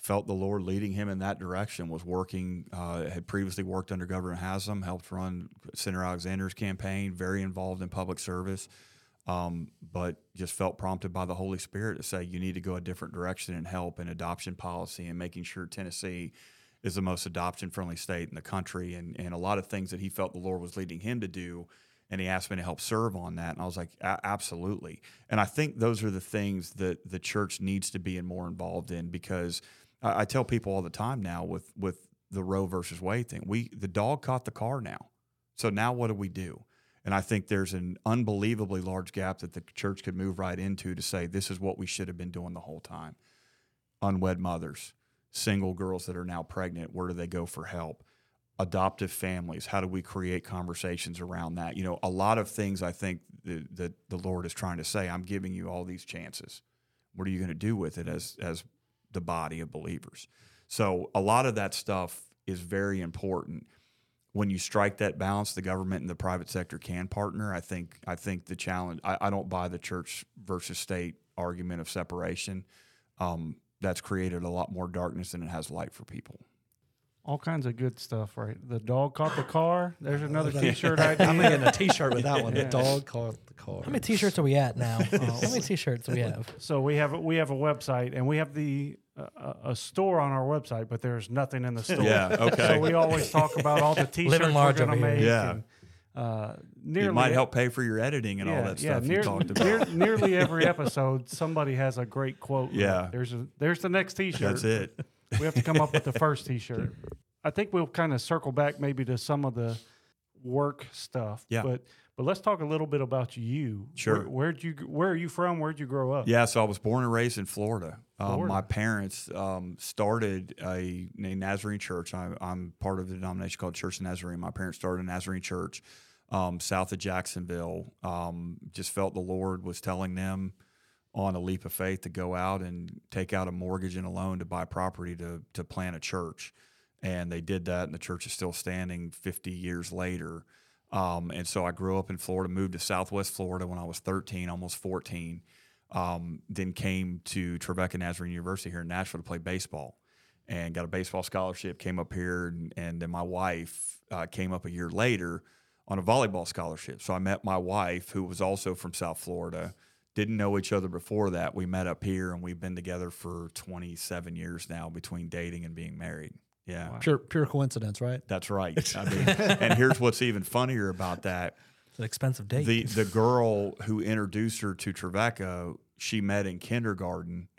felt the Lord leading him in that direction, was working, uh, had previously worked under Governor Haslam, helped run Senator Alexander's campaign, very involved in public service, um, but just felt prompted by the Holy Spirit to say, you need to go a different direction and help in adoption policy and making sure Tennessee is the most adoption-friendly state in the country, and, and a lot of things that he felt the Lord was leading him to do. And he asked me to help serve on that. And I was like, absolutely. And I think those are the things that the church needs to be more involved in, because I tell people all the time now with, with the Roe versus Wade thing. We the dog caught the car now. So now what do we do? And I think there's an unbelievably large gap that the church could move right into to say this is what we should have been doing the whole time. Unwed mothers, single girls that are now pregnant, where do they go for help? Adoptive families, how do we create conversations around that? You know, a lot of things I think that the, the Lord is trying to say, I'm giving you all these chances. What are you going to do with it as as the body of believers? So a lot of that stuff is very important. When you strike that balance, the government and the private sector can partner. I think I think the challenge, I, I don't buy the church versus state argument of separation. Um, that's created a lot more darkness than it has light for people. All kinds of good stuff, right? The dog caught the car. There's another T-shirt idea. I'm making a T-shirt with that one. Yeah. The dog caught the car. How many T-shirts are we at now? Uh, how many T-shirts do we have? So we have we have a website, and we have the... A, a store on our website, but there's nothing in the store. Yeah, okay. So we always talk about all the T-shirts we're going to make. Yeah. And, uh, nearly it might help pay for your editing and yeah, all that yeah, stuff near, you talked about. Near, nearly every episode, somebody has a great quote. Yeah. Right? There's a, there's the next T-shirt. That's it. We have to come up with the first T-shirt. I think we'll kind of circle back maybe to some of the work stuff. Yeah. But But let's talk a little bit about you. Sure. Where, where'd you, where are you from? Where'd you grow up? Yeah, so I was born and raised in Florida. Florida. Um, my parents um, started a, a Nazarene church. I, I'm part of the denomination called Church of Nazarene. My parents started a Nazarene church um, south of Jacksonville. Um, just felt the Lord was telling them on a leap of faith to go out and take out a mortgage and a loan to buy property to to plant a church. And they did that, and the church is still standing fifty years later. Um, and so I grew up in Florida, moved to Southwest Florida when I was thirteen, almost fourteen, um, then came to Trevecca Nazarene University here in Nashville to play baseball and got a baseball scholarship, came up here, and, and then my wife uh, came up a year later on a volleyball scholarship. So I met my wife, who was also from South Florida, didn't know each other before that. We met up here, and we've been together for twenty-seven years now between dating and being married. Yeah. Wow. Pure pure coincidence, right? That's right. I mean, and here's what's even funnier about that. It's an expensive date. The the girl who introduced her to Trevecca, she met in kindergarten,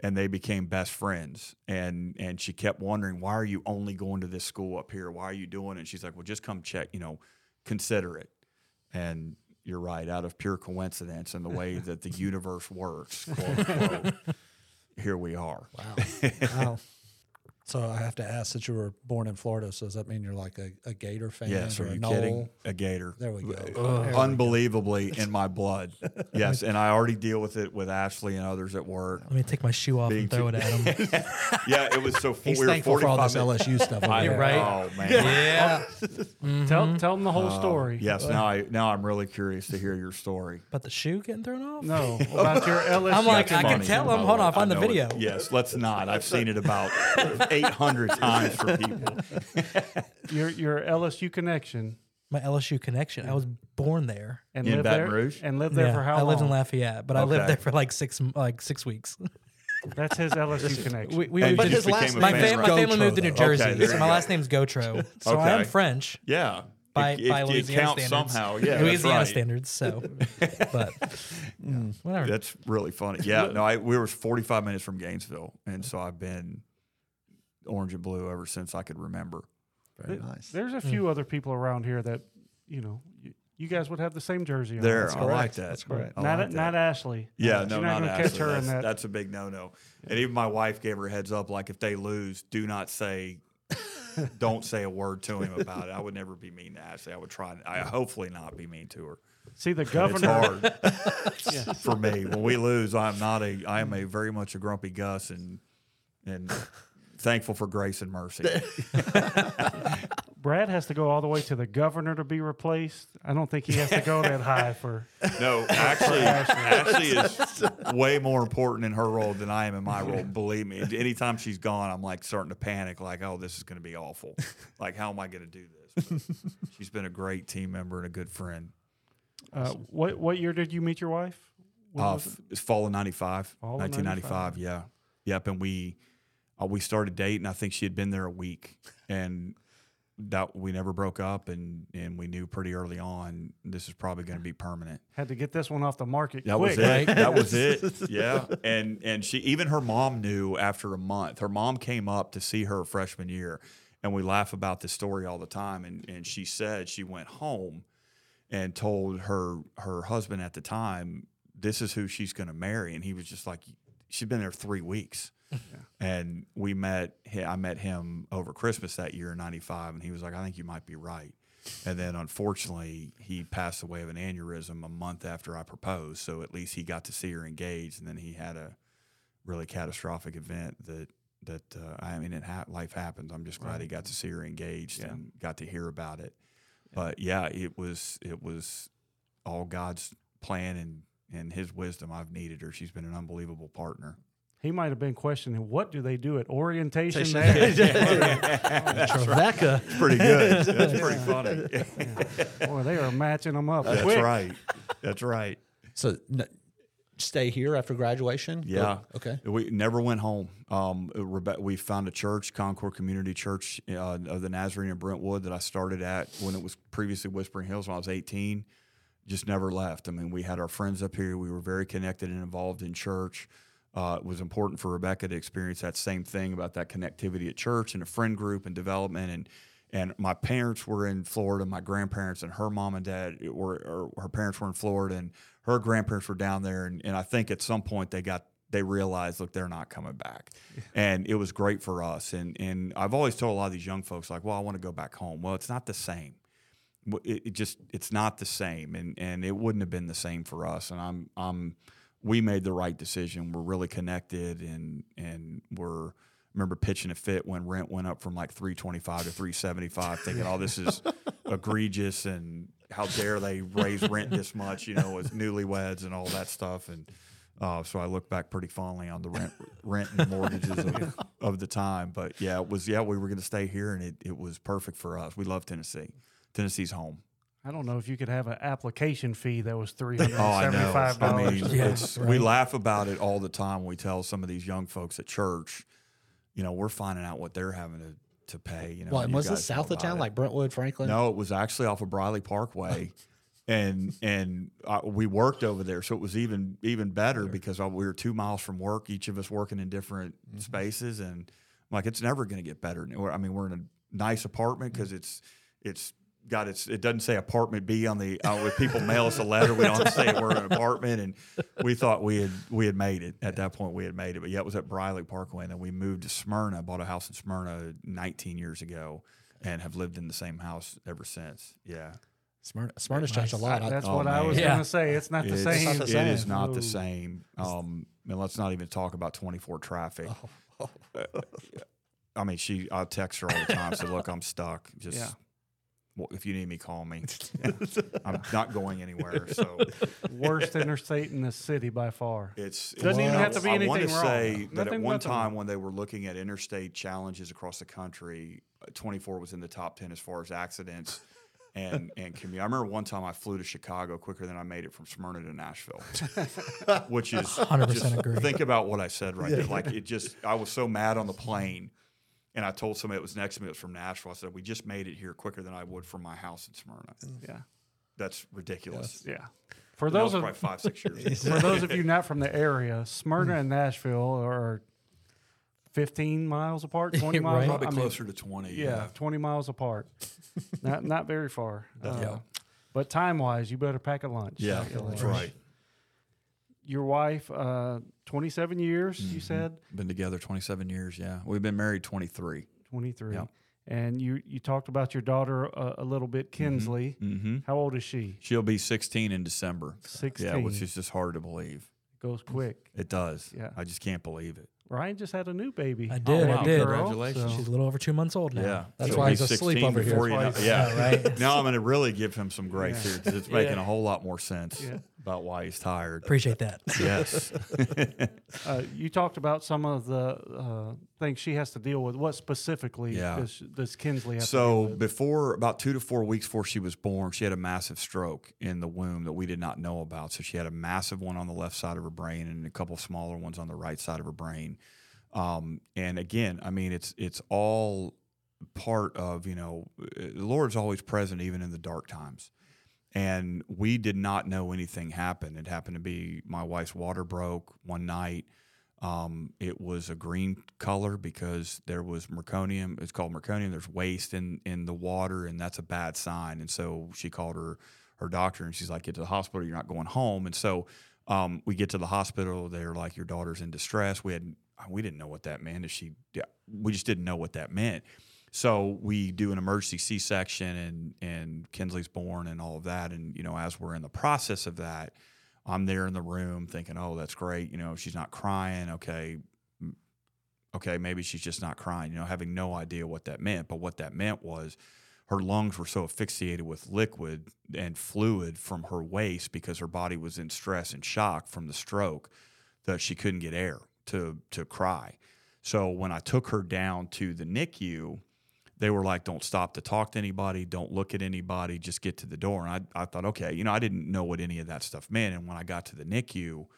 and they became best friends. And and she kept wondering, why are you only going to this school up here? Why are you doing it? And she's like, well, just come check, you know, consider it. And you're right, out of pure coincidence and the way that the universe works, quote, unquote, here we are. Wow. Wow. So I have to ask, since you were born in Florida, so does that mean you're like a, a Gator fan? Yes, or are you a kidding? A Gator. There we go. Uh, there Unbelievably we go. In my blood. Yes, and I already deal with it with Ashley and others at work. Let me take my shoe off Being and throw too- it at him. Yeah, it was so full. He's we thankful were for all this L S U stuff. I, right? Oh, man. Yeah. Mm-hmm. Tell tell him the whole uh, story. Yes, uh, now, I, now I'm really curious to hear your story. About the shoe getting thrown off? No, about your L S U. I'm like, That's I funny. Can tell him. Hold on, find the video. It. Yes, let's not. I've seen it about... eight hundred times for people. Your your L S U connection. My L S U connection. I was born there and in Baton there, Rouge, and lived there yeah, for how long? I lived long? in Lafayette, but okay. I lived there for like six like six weeks. That's his L S U connection. We, we and but his last my, fam- my family Gautreaux, moved to New Jersey. Okay, so my last name's Gautreaux, so okay. I'm French. Yeah. By, it, by it, Louisiana it standards, somehow. Yeah, Louisiana right. standards. So, but yeah. mm, whatever. That's really funny. Yeah, no, I we were forty-five minutes from Gainesville, and so I've been orange and blue ever since I could remember. Very there, nice. There's a few mm. other people around here that, you know, you, you guys would have the same jersey on. There, I like that. That's correct. Not, like that. Not Ashley. Yeah, no, not, not Ashley. Catch her that's, in that. That's a big no-no. And even my wife gave her a heads up, like, if they lose, do not say, don't say a word to him about it. I would never be mean to Ashley. I would try, I hopefully not be mean to her. See, the governor. It's hard for me. When we lose, I'm not a, I am a very much a grumpy Gus and, and, thankful for grace and mercy. Brad has to go all the way to the governor to be replaced. I don't think he has to go that high for. No, actually, Ashley is way more important in her role than I am in my role. Believe me, anytime she's gone, I'm like starting to panic. Like, oh, this is going to be awful. Like, how am I going to do this? But she's been a great team member and a good friend. Uh, what what year did you meet your wife? Uh, it's fall of ninety-five, fall nineteen ninety-five. Of ninety-five. Yeah, yep, and we. Uh, we started dating. I think she had been there a week, and that we never broke up, and, and we knew pretty early on this is probably going to be permanent. Had to get this one off the market that quick. That was it. Right? That was it. Yeah. And and she even her mom knew after a month. Her mom came up to see her freshman year, and we laugh about this story all the time. And, and she said she went home and told her her husband at the time, this is who she's going to marry. And he was just like, she'd been there three weeks. Yeah. And we met, I met him over Christmas that year in ninety-five, and he was like, I think you might be right. And then, unfortunately, he passed away of an aneurysm a month after I proposed. So at least he got to see her engaged. And then he had a really catastrophic event that, that uh, I mean, it ha- life happens. I'm just glad right. he got to see her engaged yeah. and got to hear about it. Yeah. But, yeah, it was it was all God's plan and, and his wisdom. I've needed her. She's been an unbelievable partner. He might have been questioning, what do they do at orientation there? Rebecca. It's pretty good. That's pretty funny. Yeah. Boy, they are matching them up. That's quick. right. That's right. So n- stay here after graduation? Yeah. Or, okay. We never went home. Um, Rebe- we found a church, Concord Community Church uh, of the Nazarene in Brentwood, that I started at when it was previously Whispering Hills when I was eighteen. Just never left. I mean, we had our friends up here. We were very connected and involved in church. Uh, it was important for Rebecca to experience that same thing about that connectivity at church and a friend group and development. And and my parents were in Florida, my grandparents, and her mom and dad were, or her parents were in Florida, and her grandparents were down there. And, and I think at some point they got they realized, look, they're not coming back. Yeah. And it was great for us. And and I've always told a lot of these young folks, like, well, I want to go back home. Well, it's not the same. It, it just it's not the same. And and it wouldn't have been the same for us. And I'm I'm. We made the right decision. We're really connected, and and we're I remember pitching a fit when rent went up from like three twenty-five to three seventy-five, thinking, "Oh, this is egregious, and how dare they raise rent this much?" You know, as newlyweds and all that stuff. And uh, so I look back pretty fondly on the rent, rent and mortgages of, of the time. But yeah, it was yeah we were going to stay here, and it it was perfect for us. We love Tennessee. Tennessee's home. I don't know if you could have an application fee that was three hundred seventy-five dollars. Oh, I know. I mean, yeah, it's, right. We laugh about it all the time when we tell some of these young folks at church, you know, we're finding out what they're having to, to pay. You know, well, and was it south of town, it. like Brentwood, Franklin? No, it was actually off of Briley Parkway. and and I, we worked over there, so it was even even better sure. because I, we were two miles from work, each of us working in different mm-hmm. spaces. And I'm like, it's never going to get better. I mean, we're in a nice apartment because mm-hmm. it's it's – God, it's, it doesn't say apartment B on the, uh, if people mail us a letter, we don't have to say we're in an apartment. And we thought we had, we had made it at that point. We had made it, but yeah, it was at Briley Parkway. And then we moved to Smyrna, bought a house in Smyrna nineteen years ago and have lived in the same house ever since. Yeah. Smyrna, Smyrna's changed a lot. That's oh, what man. I was yeah. going to say. It's not the it's, same. It's not the same. It is not Ooh. the same. Um, and let's not even talk about twenty-four traffic. Oh. I mean, she, I text her all the time. So look, I'm stuck. Just, yeah. Well, if you need me, call me. I'm not going anywhere. So, worst interstate in the city by far. It's doesn't well, even have to be anything wrong. I want to say that at one time when they were looking at interstate challenges across the country, twenty-four was in the top ten as far as accidents and and community. I remember one time I flew to Chicago quicker than I made it from Smyrna to Nashville, which is one hundred percent just, agree. Think about what I said right yeah. there. Like it just, I was so mad on the plane. And I told somebody it was next to me, it was from Nashville. I said, we just made it here quicker than I would from my house in Smyrna. Yeah. That's ridiculous. Yes. Yeah. For those of probably five, six years For those of you not from the area, Smyrna and Nashville are fifteen miles apart, twenty miles right? Probably I closer mean, to twenty. Yeah, yeah, twenty miles apart. not not very far. Uh, yeah. But time-wise, you better pack a lunch. Yeah, that's right. Your wife, uh, twenty-seven years, mm-hmm. you said? Been together twenty-seven years, yeah. We've been married twenty-three. twenty-three. Yeah. And you, you talked about your daughter a, a little bit, Kinsley. Mm-hmm. How old is she? She'll be sixteen in December. sixteen. Yeah, which is just hard to believe. It goes quick. It does. Yeah. I just just can't believe it. Ryan just had a new baby. I did. Oh, wow. I did. Congratulations. So. She's a little over two months old now. Yeah. That's She'll why he's asleep over here. You know, yeah. yeah right. Now I'm going to really give him some grace yeah. here because it's making yeah. a whole lot more sense yeah. about why he's tired. Appreciate that. Yes. uh, you talked about some of the uh, things she has to deal with. What specifically yeah. does, does Kinsley have so to deal with? So before, about two to four weeks before she was born, she had a massive stroke in the womb that we did not know about. So she had a massive one on the left side of her brain and a couple smaller ones on the right side of her brain. Um, and again, I mean, it's it's all part of, you know, the Lord's always present even in the dark times. And we did not know anything happened. It happened to be my wife's water broke one night. Um, it was a green color because there was merconium. It's called merconium. There's waste in, in the water, and that's a bad sign. And so she called her, her doctor, and she's like, get to the hospital. You're not going home. And so um, we get to the hospital. They're like, your daughter's in distress. We had we didn't know what that meant. Is she? We just didn't know what that meant. So we do an emergency C-section, and and Kinsley's born and all of that. And, you know, as we're in the process of that, I'm there in the room thinking, oh, that's great. You know, she's not crying. Okay. Okay. Maybe she's just not crying, you know, having no idea what that meant. But what that meant was her lungs were so asphyxiated with liquid and fluid from her waist because her body was in stress and shock from the stroke that she couldn't get air to, to cry. So when I took her down to the N I C U, they were like, don't stop to talk to anybody. Don't look at anybody. Just get to the door. And I, I thought, okay, you know, I didn't know what any of that stuff meant. And when I got to the N I C U,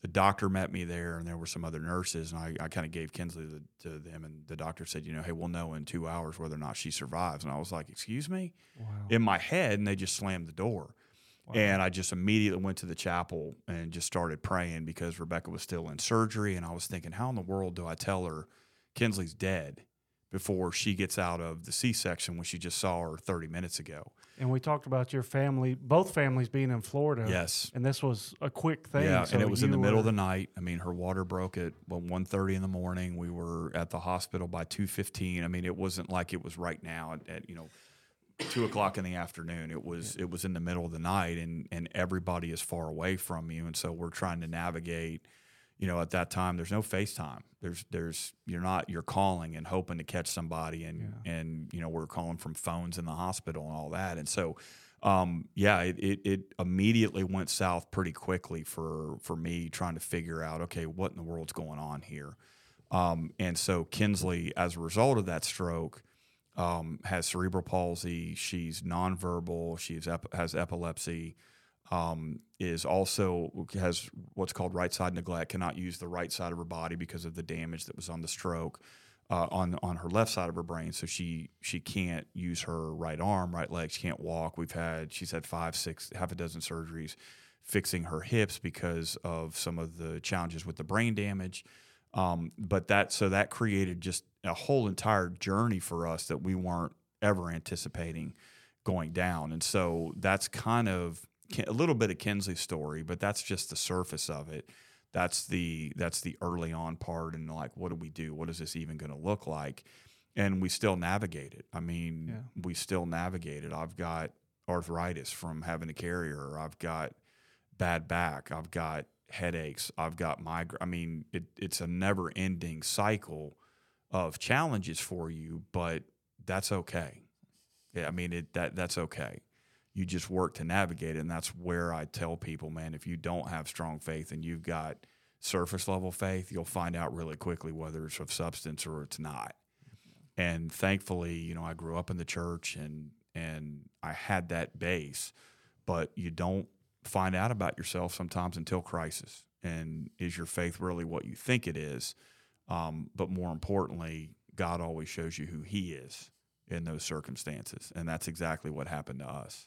the doctor met me there, and there were some other nurses. And I, I kind of gave Kinsley the, to them, and the doctor said, you know, hey, we'll know in two hours whether or not she survives. And I was like, excuse me? Wow. In my head, and they just slammed the door. Wow. And I just immediately went to the chapel and just started praying because Rebecca was still in surgery. And I was thinking, how in the world do I tell her Kinsley's dead before she gets out of the C-section when she just saw her thirty minutes ago? And we talked about your family, both families being in Florida. Yes. And this was a quick thing. Yeah, so and it was in the middle were... of the night. I mean, her water broke at well, one thirty in the morning. We were at the hospital by two fifteen. I mean, it wasn't like it was right now at, at you know, two o'clock in the afternoon. It was yeah. it was in the middle of the night, and, and everybody is far away from you. And so we're trying to navigate. You know, at that time, there's no FaceTime. There's, there's, you're not, you're calling and hoping to catch somebody, and, yeah. and you know, we're calling from phones in the hospital and all that. And so, um, yeah, it, it, it immediately went south pretty quickly for, for me trying to figure out, okay, what in the world's going on here? Um, and so Kinsley, as a result of that stroke, um, has cerebral palsy. She's nonverbal. She's ep- has epilepsy. Um, is also has what's called right side neglect, cannot use the right side of her body because of the damage that was on the stroke uh, on on her left side of her brain. So she she can't use her right arm, right leg. She can't walk. We've had she's had five, six, half a dozen surgeries fixing her hips because of some of the challenges with the brain damage. Um, but that so that created just a whole entire journey for us that we weren't ever anticipating going down. And so that's kind of a little bit of Kinsley's story, but that's just the surface of it. That's the that's the early on part, and like, what do we do? What is this even going to look like? And we still navigate it. I mean, yeah. we still navigate it. I've got arthritis from having to carry her. I've got bad back. I've got headaches. I've got migraine. I mean, it, it's a never-ending cycle of challenges for you, but that's okay. Yeah, I mean, it that that's okay. You just work to navigate it, and that's where I tell people, man, if you don't have strong faith and you've got surface-level faith, you'll find out really quickly whether it's of substance or it's not. And thankfully, you know, I grew up in the church, and and I had that base, but you don't find out about yourself sometimes until crisis. And is your faith really what you think it is? Um, but more importantly, God always shows you who He is in those circumstances, and that's exactly what happened to us.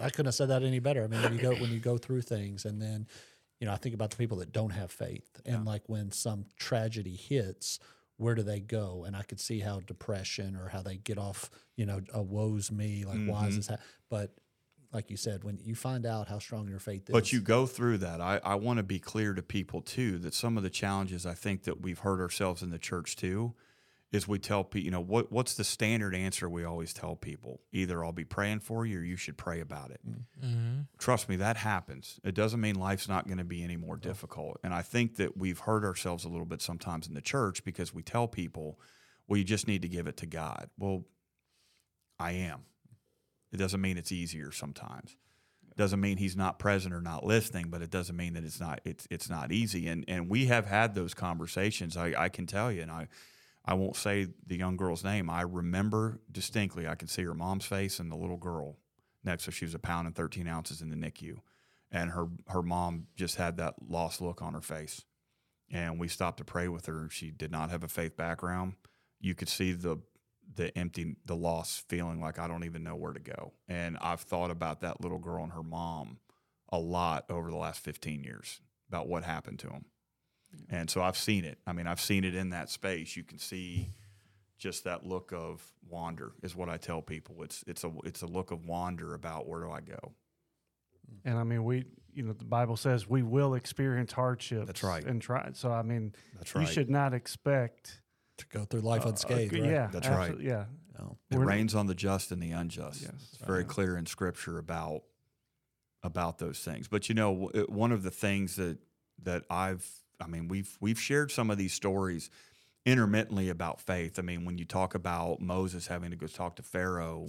I couldn't have said that any better. I mean, when you go when you go through things, and then, you know, I think about the people that don't have faith, and yeah. like when some tragedy hits, where do they go? And I could see how depression or how they get off, you know, a woes me, like mm-hmm. why is this happening? But like you said, when you find out how strong your faith is. But you go through that. I, I want to be clear to people too that some of the challenges I think that we've heard ourselves in the church too is we tell people, you know, what what's the standard answer we always tell people? Either I'll be praying for you or you should pray about it. Mm-hmm. Trust me, that happens. It doesn't mean life's not going to be any more yeah. difficult. And I think that we've hurt ourselves a little bit sometimes in the church because we tell people, well, you just need to give it to God. Well, I am. It doesn't mean it's easier sometimes. It doesn't mean He's not present or not listening, but it doesn't mean that it's not it's it's not easy. And and we have had those conversations, I, I can tell you, and I I won't say the young girl's name. I remember distinctly. I can see her mom's face and the little girl next to her. She was a pound and thirteen ounces in the N I C U. And her, her mom just had that lost look on her face. And we stopped to pray with her. She did not have a faith background. You could see the the empty, the lost feeling like I don't even know where to go. And I've thought about that little girl and her mom a lot over the last fifteen years about what happened to them. And so I've seen it. I mean, I've seen it in that space. You can see just that look of wander is what I tell people. It's it's a it's a look of wander about where do I go. And I mean, we you know the Bible says we will experience hardships. That's right. And try. So I mean, that's right. You should not expect to go through life unscathed. Uh, right? Yeah, that's right. Yeah. No. It We're rains not, on the just and the unjust. Yes, it's very right. clear in Scripture about about those things. But you know, one of the things that that I've I mean, we've we've shared some of these stories intermittently about faith. I mean, when you talk about Moses having to go talk to Pharaoh,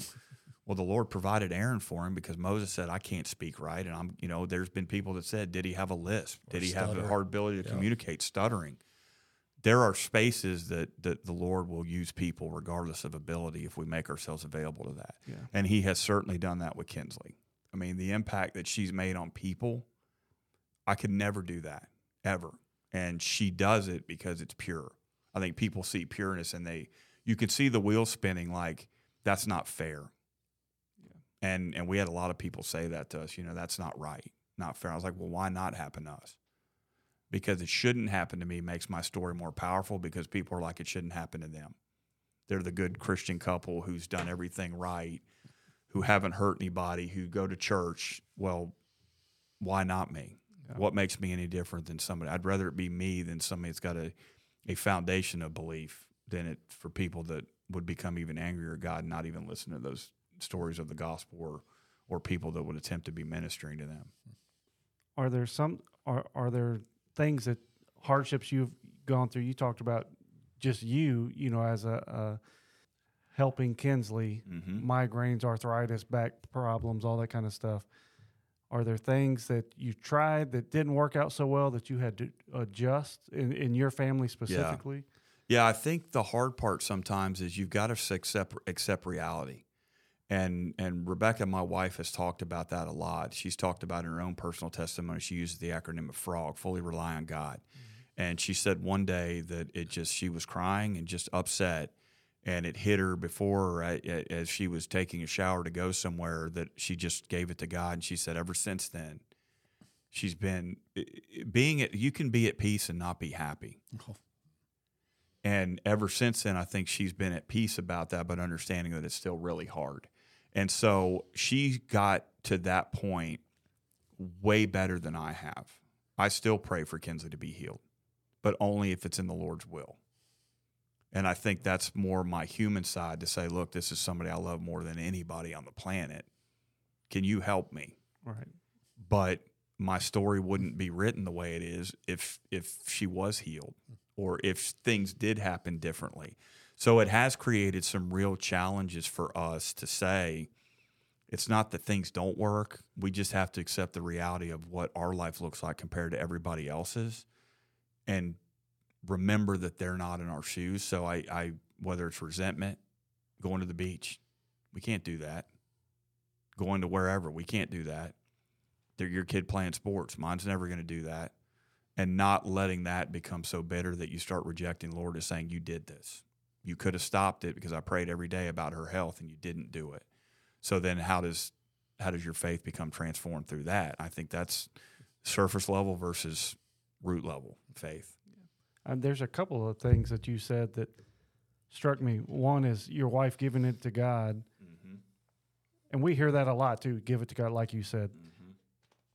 well, the Lord provided Aaron for him because Moses said, "I can't speak right," and I'm, you know, there's been people that said, "Did he have a lisp? Did he have a hard ability to yeah. communicate?" Stuttering. There are spaces that that the Lord will use people regardless of ability if we make ourselves available to that, yeah. and He has certainly done that with Kinsley. I mean, the impact that she's made on people, I could never do that ever. And she does it because it's pure. I think people see pureness and they, you could see the wheel spinning like, that's not fair. Yeah. And and we had a lot of people say that to us, you know, that's not right, not fair. I was like, well, why not happen to us? Because it shouldn't happen to me makes my story more powerful because people are like, it shouldn't happen to them. They're the good Christian couple who's done everything right, who haven't hurt anybody, who go to church. Well, why not me? What makes me any different than somebody? I'd rather it be me than somebody that's got a, a foundation of belief than it for people that would become even angrier at God and not even listen to those stories of the gospel or or people that would attempt to be ministering to them. Are there some are are there things that hardships you've gone through? You talked about just you, you know, as a, a helping Kinsley, mm-hmm. migraines, arthritis, back problems, all that kind of stuff. Are there things that you tried that didn't work out so well that you had to adjust in, in your family specifically? Yeah. yeah, I think the hard part sometimes is you've got to accept, accept reality. And and Rebecca, my wife, has talked about that a lot. She's talked about in her own personal testimony. She uses the acronym of FROG, fully rely on God. Mm-hmm. And she said one day that it just she was crying and just upset, and it hit her before as she was taking a shower to go somewhere that she just gave it to God. And she said ever since then, she's been being at, you can be at peace and not be happy. Oh. And ever since then, I think she's been at peace about that, but understanding that it's still really hard. And so she got to that point way better than I have. I still pray for Kinsley to be healed, but only if it's in the Lord's will. And I think that's more my human side to say, look, this is somebody I love more than anybody on the planet. Can you help me? Right. But my story wouldn't be written the way it is if if she was healed or if things did happen differently. So it has created some real challenges for us to say it's not that things don't work. We just have to accept the reality of what our life looks like compared to everybody else's and remember that they're not in our shoes. So I, I, whether it's resentment, going to the beach, we can't do that. Going to wherever, we can't do that. They're your kid playing sports. Mine's never going to do that. And not letting that become so bitter that you start rejecting the Lord as saying, you did this. You could have stopped it because I prayed every day about her health and you didn't do it. So then how does how does your faith become transformed through that? I think that's surface level versus root level faith. Um, there's a couple of things that you said that struck me. One is your wife giving it to God. Mm-hmm. And we hear that a lot, too, give it to God, like you said. Mm-hmm.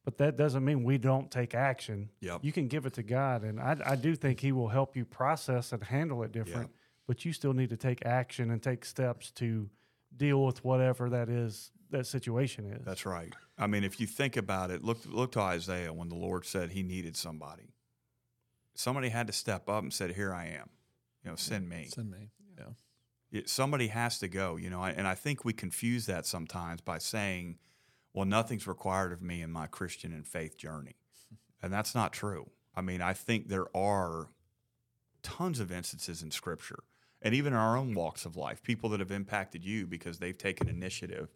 But that doesn't mean we don't take action. Yep. You can give it to God, and I, I do think He will help you process and handle it different, yeah. but you still need to take action and take steps to deal with whatever that is, that situation is. That's right. I mean, if you think about it, look, look to Isaiah when the Lord said He needed somebody. Somebody had to step up and said, here I am, you know, send me. Send me, yeah. It, somebody has to go, you know, I, and I think we confuse that sometimes by saying, well, nothing's required of me in my Christian and faith journey. And that's not true. I mean, I think there are tons of instances in Scripture and even in our own walks of life, people that have impacted you because they've taken initiative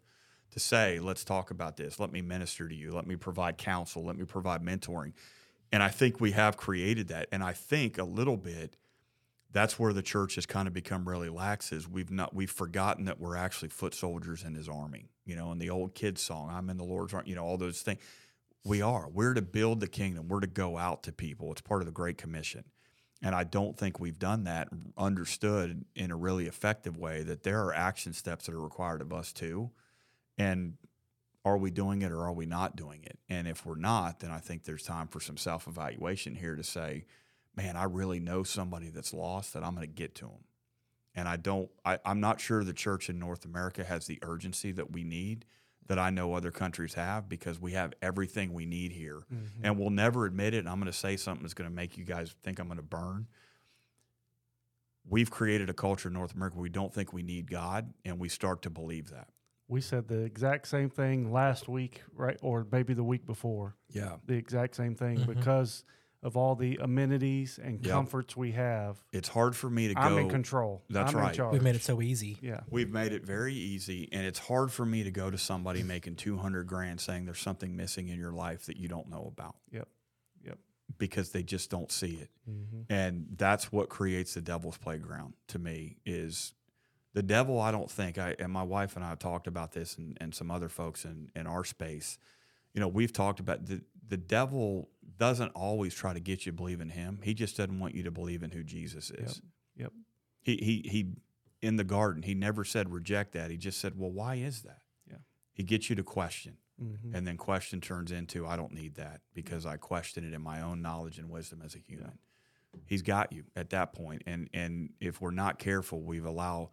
to say, let's talk about this, let me minister to you, let me provide counsel, let me provide mentoring. And I think we have created that. And I think a little bit that's where the church has kind of become really lax is we've not we've forgotten that we're actually foot soldiers in His army. You know, in the old kids song, I'm in the Lord's army, you know, all those things. We are. We're to build the kingdom. We're to go out to people. It's part of the Great Commission. And I don't think we've done that, understood in a really effective way that there are action steps that are required of us too. And are we doing it or are we not doing it? And if we're not, then I think there's time for some self-evaluation here to say, man, I really know somebody that's lost that I'm going to get to them. And I don't, I, I'm not sure the church in North America has the urgency that we need, that I know other countries have, because we have everything we need here. Mm-hmm. And we'll never admit it. And I'm going to say something that's going to make you guys think I'm going to burn. We've created a culture in North America where we don't think we need God, and we start to believe that. We said the exact same thing last week, right, or maybe the week before. Yeah. The exact same thing, mm-hmm. because of all the amenities and yep. comforts we have. It's hard for me to I'm go. I'm in control. That's I'm right. We've made it so easy. Yeah. We've made it very easy, and it's hard for me to go to somebody making two hundred grand saying there's something missing in your life that you don't know about. Yep. Yep. Because they just don't see it. Mm-hmm. And that's what creates the devil's playground to me is the devil. I don't think I, and my wife and I have talked about this and, and some other folks in, in our space, you know, we've talked about the, the devil doesn't always try to get you to believe in him. He just doesn't want you to believe in who Jesus is. Yep. Yep. He he he in the garden, he never said reject that. He just said, well, why is that? Yeah. He gets you to question. Mm-hmm. And then question turns into I don't need that because I question it in my own knowledge and wisdom as a human. Yeah. He's got you at that point. And and if we're not careful, we've allow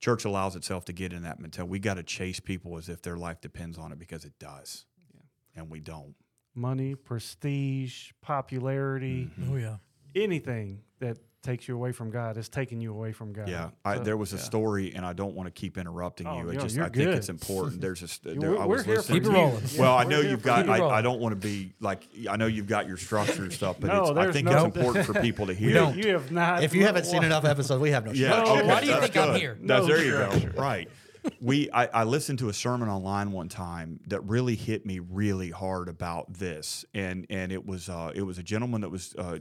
church allows itself to get in that mentality. We got to chase people as if their life depends on it because it does. Yeah. And we don't. Money, prestige, popularity, mm-hmm. oh yeah, anything that takes you away from God is taking you away from God. Yeah, so, I, there was a yeah. story, and I don't want to keep interrupting oh, you. I just, I good. think it's important. There's just there, we're, I was we're listening. Here for you. To, well, yeah, I know you've got. I, I don't want to be like. I know you've got your structure and stuff, but no, it's, I think no, it's important for people to hear. Don't. You have not. If you haven't seen enough episodes, we have no. Yeah. Structure. Okay, why do you think good. I'm here? No, there you go. Right. We, I, I listened to a sermon online one time that really hit me really hard about this, and and it was uh, it was a gentleman that was uh,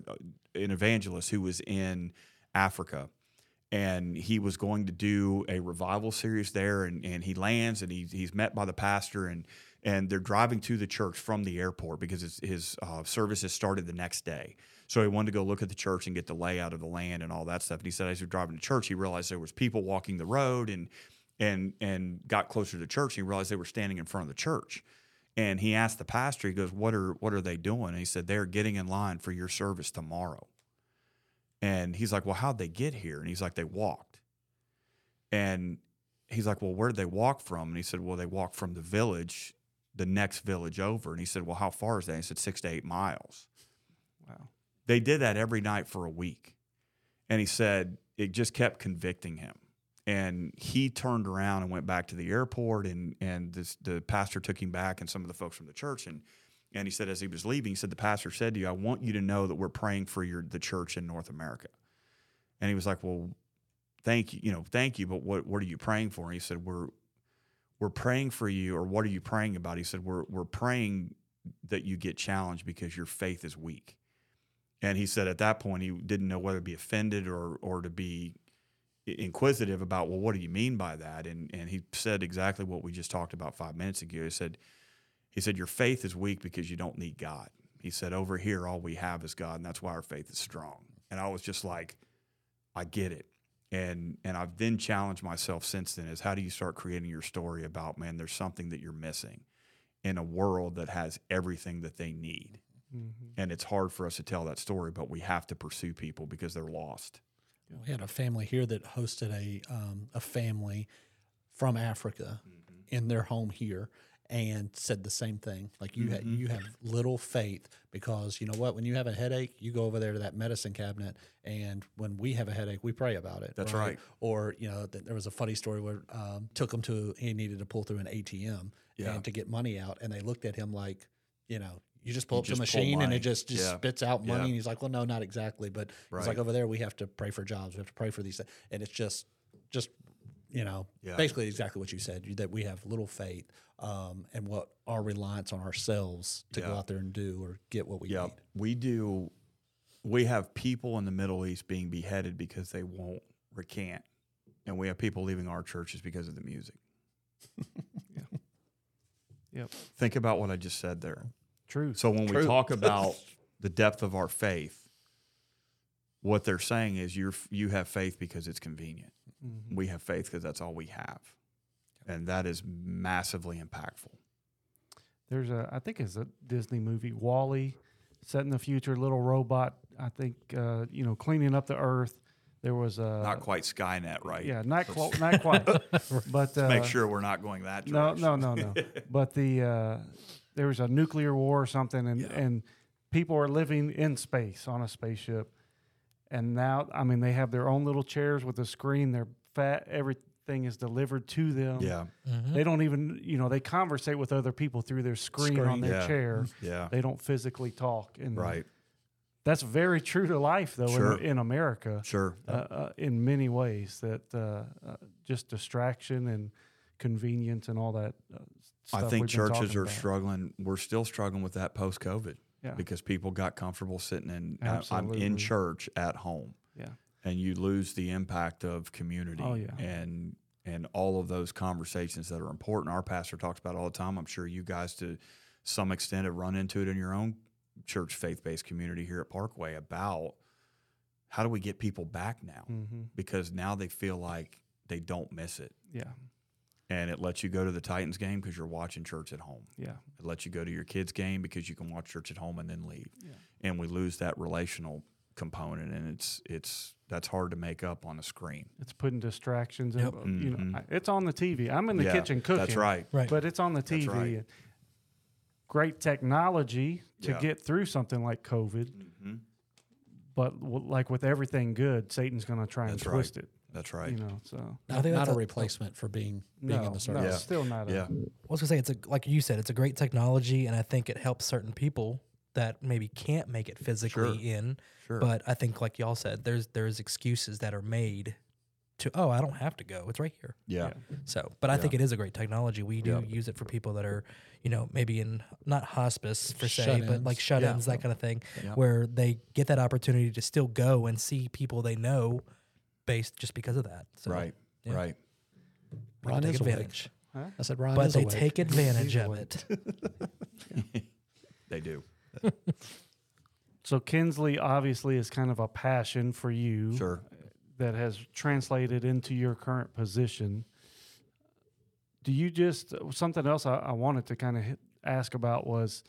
an evangelist who was in Africa, and he was going to do a revival series there, and, and he lands and he, he's met by the pastor, and and they're driving to the church from the airport because his, his uh, services started the next day, so he wanted to go look at the church and get the layout of the land and all that stuff. And he said as he was driving to church, he realized there was people walking the road and. and and got closer to the church, and he realized they were standing in front of the church. And he asked the pastor, he goes, what are what are they doing? And he said, they're getting in line for your service tomorrow. And he's like, well, how'd they get here? And he's like, they walked. And he's like, well, where did they walk from? And he said, well, they walked from the village, the next village over. And he said, well, how far is that? And he said, six to eight miles. Wow. They did that every night for a week. And he said it just kept convicting him. And he turned around and went back to the airport, and and this, the pastor took him back and some of the folks from the church. And and he said as he was leaving, he said, the pastor said to you, I want you to know that we're praying for your the church in North America. And he was like, well, thank you, you know, thank you, but what, what are you praying for? And he said, we're we're praying for you, or what are you praying about? He said, we're we're praying that you get challenged because your faith is weak. And he said at that point he didn't know whether to be offended or or to be inquisitive about, well, what do you mean by that? And and he said exactly what we just talked about five minutes ago. He said, he said, your faith is weak because you don't need God. He said, over here, all we have is God, and that's why our faith is strong. And I was just like, I get it. And and I've then challenged myself since then is how do you start creating your story about, man, there's something that you're missing in a world that has everything that they need. Mm-hmm. And it's hard for us to tell that story, but we have to pursue people because they're lost. We had a family here that hosted a um, a family from Africa mm-hmm. in their home here, and said the same thing. Like you, mm-hmm. ha- you have little faith because you know what? When you have a headache, you go over there to that medicine cabinet, and when we have a headache, we pray about it. That's right. right. Or you know, th- there was a funny story where um, took him to he needed to pull through an A T M yeah. and to get money out, and they looked at him like you know. You just pull up the machine and it just, just yeah. spits out money. Yeah. And he's like, well, no, not exactly. But right. It's like over there, we have to pray for jobs. We have to pray for these things. And it's just, just you know, yeah. basically exactly what you said, that we have little faith um, and what our reliance on ourselves to yeah. go out there and do or get what we yeah. need. We do. We have people in the Middle East being beheaded because they won't recant. And we have people leaving our churches because of the music. yeah. Yep. Think about what I just said there. True. So when True. we talk about the depth of our faith, what they're saying is you you have faith because it's convenient. Mm-hmm. We have faith because that's all we have. And that is massively impactful. There's a, I think it's a Disney movie, WALL-E, set in the future, little robot, I think, uh, you know, cleaning up the earth. There was a... Not quite Skynet, right? Yeah, not, cl- not quite. But uh, make sure we're not going that direction. No, no, no, no. But the uh, there was a nuclear war or something, and, yeah. and people are living in space on a spaceship. And now, I mean, they have their own little chairs with a screen. They're fat, everything is delivered to them. Yeah. Mm-hmm. They don't even, you know, they conversate with other people through their screen, screen. on their yeah. chair. Yeah. They don't physically talk. And right. That's very true to life, though, sure. in, in America. Sure. Uh, uh, in many ways, that uh, uh, just distraction and convenience and all that uh, stuff. I think churches are about. struggling. We're still struggling with that post-COVID yeah. because people got comfortable sitting in, uh, I'm in church at home. Yeah. And you lose the impact of community oh, yeah. and and all of those conversations that are important. Our pastor talks about it all the time. I'm sure you guys, to some extent, have run into it in your own church faith-based community here at Parkway about how do we get people back now, mm-hmm. because now they feel like they don't miss it. Yeah. And it lets you go to the Titans game because you're watching church at home. Yeah. It lets you go to your kids' game because you can watch church at home and then leave. Yeah. And we lose that relational component, and it's it's that's hard to make up on a screen. It's putting distractions yep. in, you mm-hmm. know, it's on the T V. I'm in the yeah, kitchen cooking. That's right. right. But it's on the T V. Right. Great technology to yeah. get through something like COVID, mm-hmm. but w- like with everything good, Satan's going to try and that's twist right. it. That's right. You know, so no, I think not that's a, a replacement for being being no, in the service. No, yeah. still not. A, yeah. I was going to say it's a, like you said, it's a great technology, and I think it helps certain people that maybe can't make it physically sure. in. Sure. But I think, like y'all said, there's there's excuses that are made to oh, I don't have to go. It's right here. Yeah. yeah. So, but I yeah. think it is a great technology. We do yeah. use it for people that are, you know, maybe in not hospice per se, shut-ins. but like shut-ins, yeah. that kind of thing, yeah. where they get that opportunity to still go and see people they know, based just because of that. So, right. Yeah. Right. Ron take is advantage. Huh? I said Ron but is But they awake. take advantage of it. yeah. They do. So Kinsley obviously is kind of a passion for you. Sure. That has translated into your current position. Do you just, something else I, I wanted to kind of ask about was,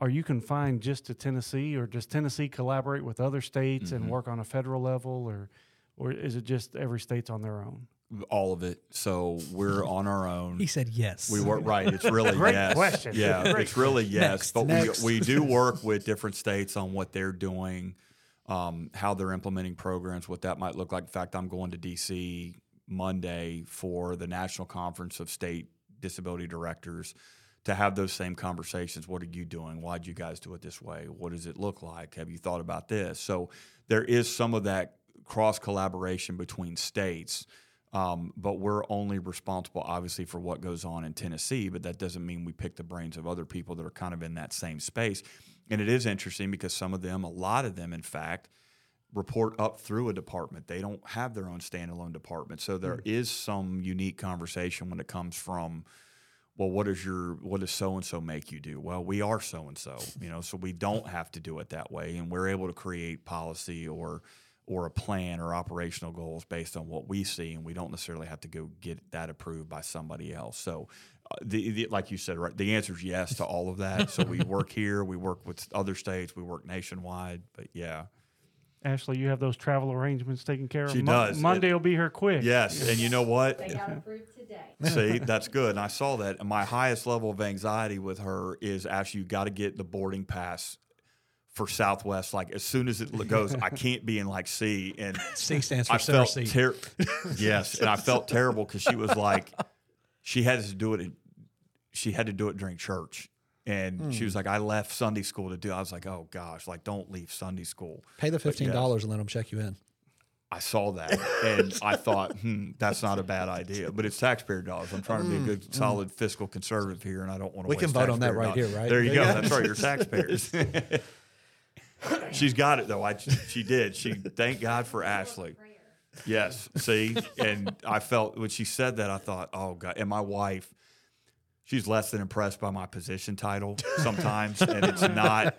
are you confined just to Tennessee, or does Tennessee collaborate with other states mm-hmm. and work on a federal level, or or is it just every state's on their own? All of it. So we're on our own. He said yes. We work right. It's really Great yes. question. Yeah, Great. It's really yes. Next, but next. we we do work with different states on what they're doing. Um, how they're implementing programs, what that might look like. In fact, I'm going to D C Monday for the National Conference of State Disability Directors to have those same conversations. What are you doing? Why'd you guys do it this way? What does it look like? Have you thought about this? So there is some of that cross-collaboration between states, um, but we're only responsible, obviously, for what goes on in Tennessee, but that doesn't mean we pick the brains of other people that are kind of in that same space. And it is interesting because some of them, a lot of them, in fact, report up through a department. They don't have their own standalone department. So there mm-hmm. is some unique conversation when it comes from, well, what is your, what does so-and-so make you do? Well, we are so-and-so, you know, so we don't have to do it that way. And we're able to create policy or or a plan or operational goals based on what we see, and we don't necessarily have to go get that approved by somebody else. So uh, the, the like you said, right, the answer is yes to all of that. So we work here, we work with other states, we work nationwide, but yeah. Ashley, you have those travel arrangements taken care of? She Mo- does. Monday it, will be here quick. Yes, and you know what? They got approved today. See, that's good, and I saw that. My highest level of anxiety with her is, Ashley, you got to get the boarding pass for Southwest, like as soon as it goes, I can't be in like C. And C stands for I felt ter- Yes, and I felt terrible because she was like, she had to do it. In, she had to do it during church, and mm. she was like, I left Sunday school to do. I was like, oh gosh, like don't leave Sunday school. Pay the fifteen dollars and let them check you in. I saw that, and I thought, hmm, that's not a bad idea. But it's taxpayer dollars. I'm trying to be a good, mm, solid mm. fiscal conservative here, and I don't want to. We waste can vote on that right dollars. here, right? There you there go. You that's right. You're taxpayers. She's got it, though. I She did. She Thank God for Ashley. Yes. See? And I felt when she said that, I thought, oh, God. And my wife, She's less than impressed by my position title sometimes, and it's not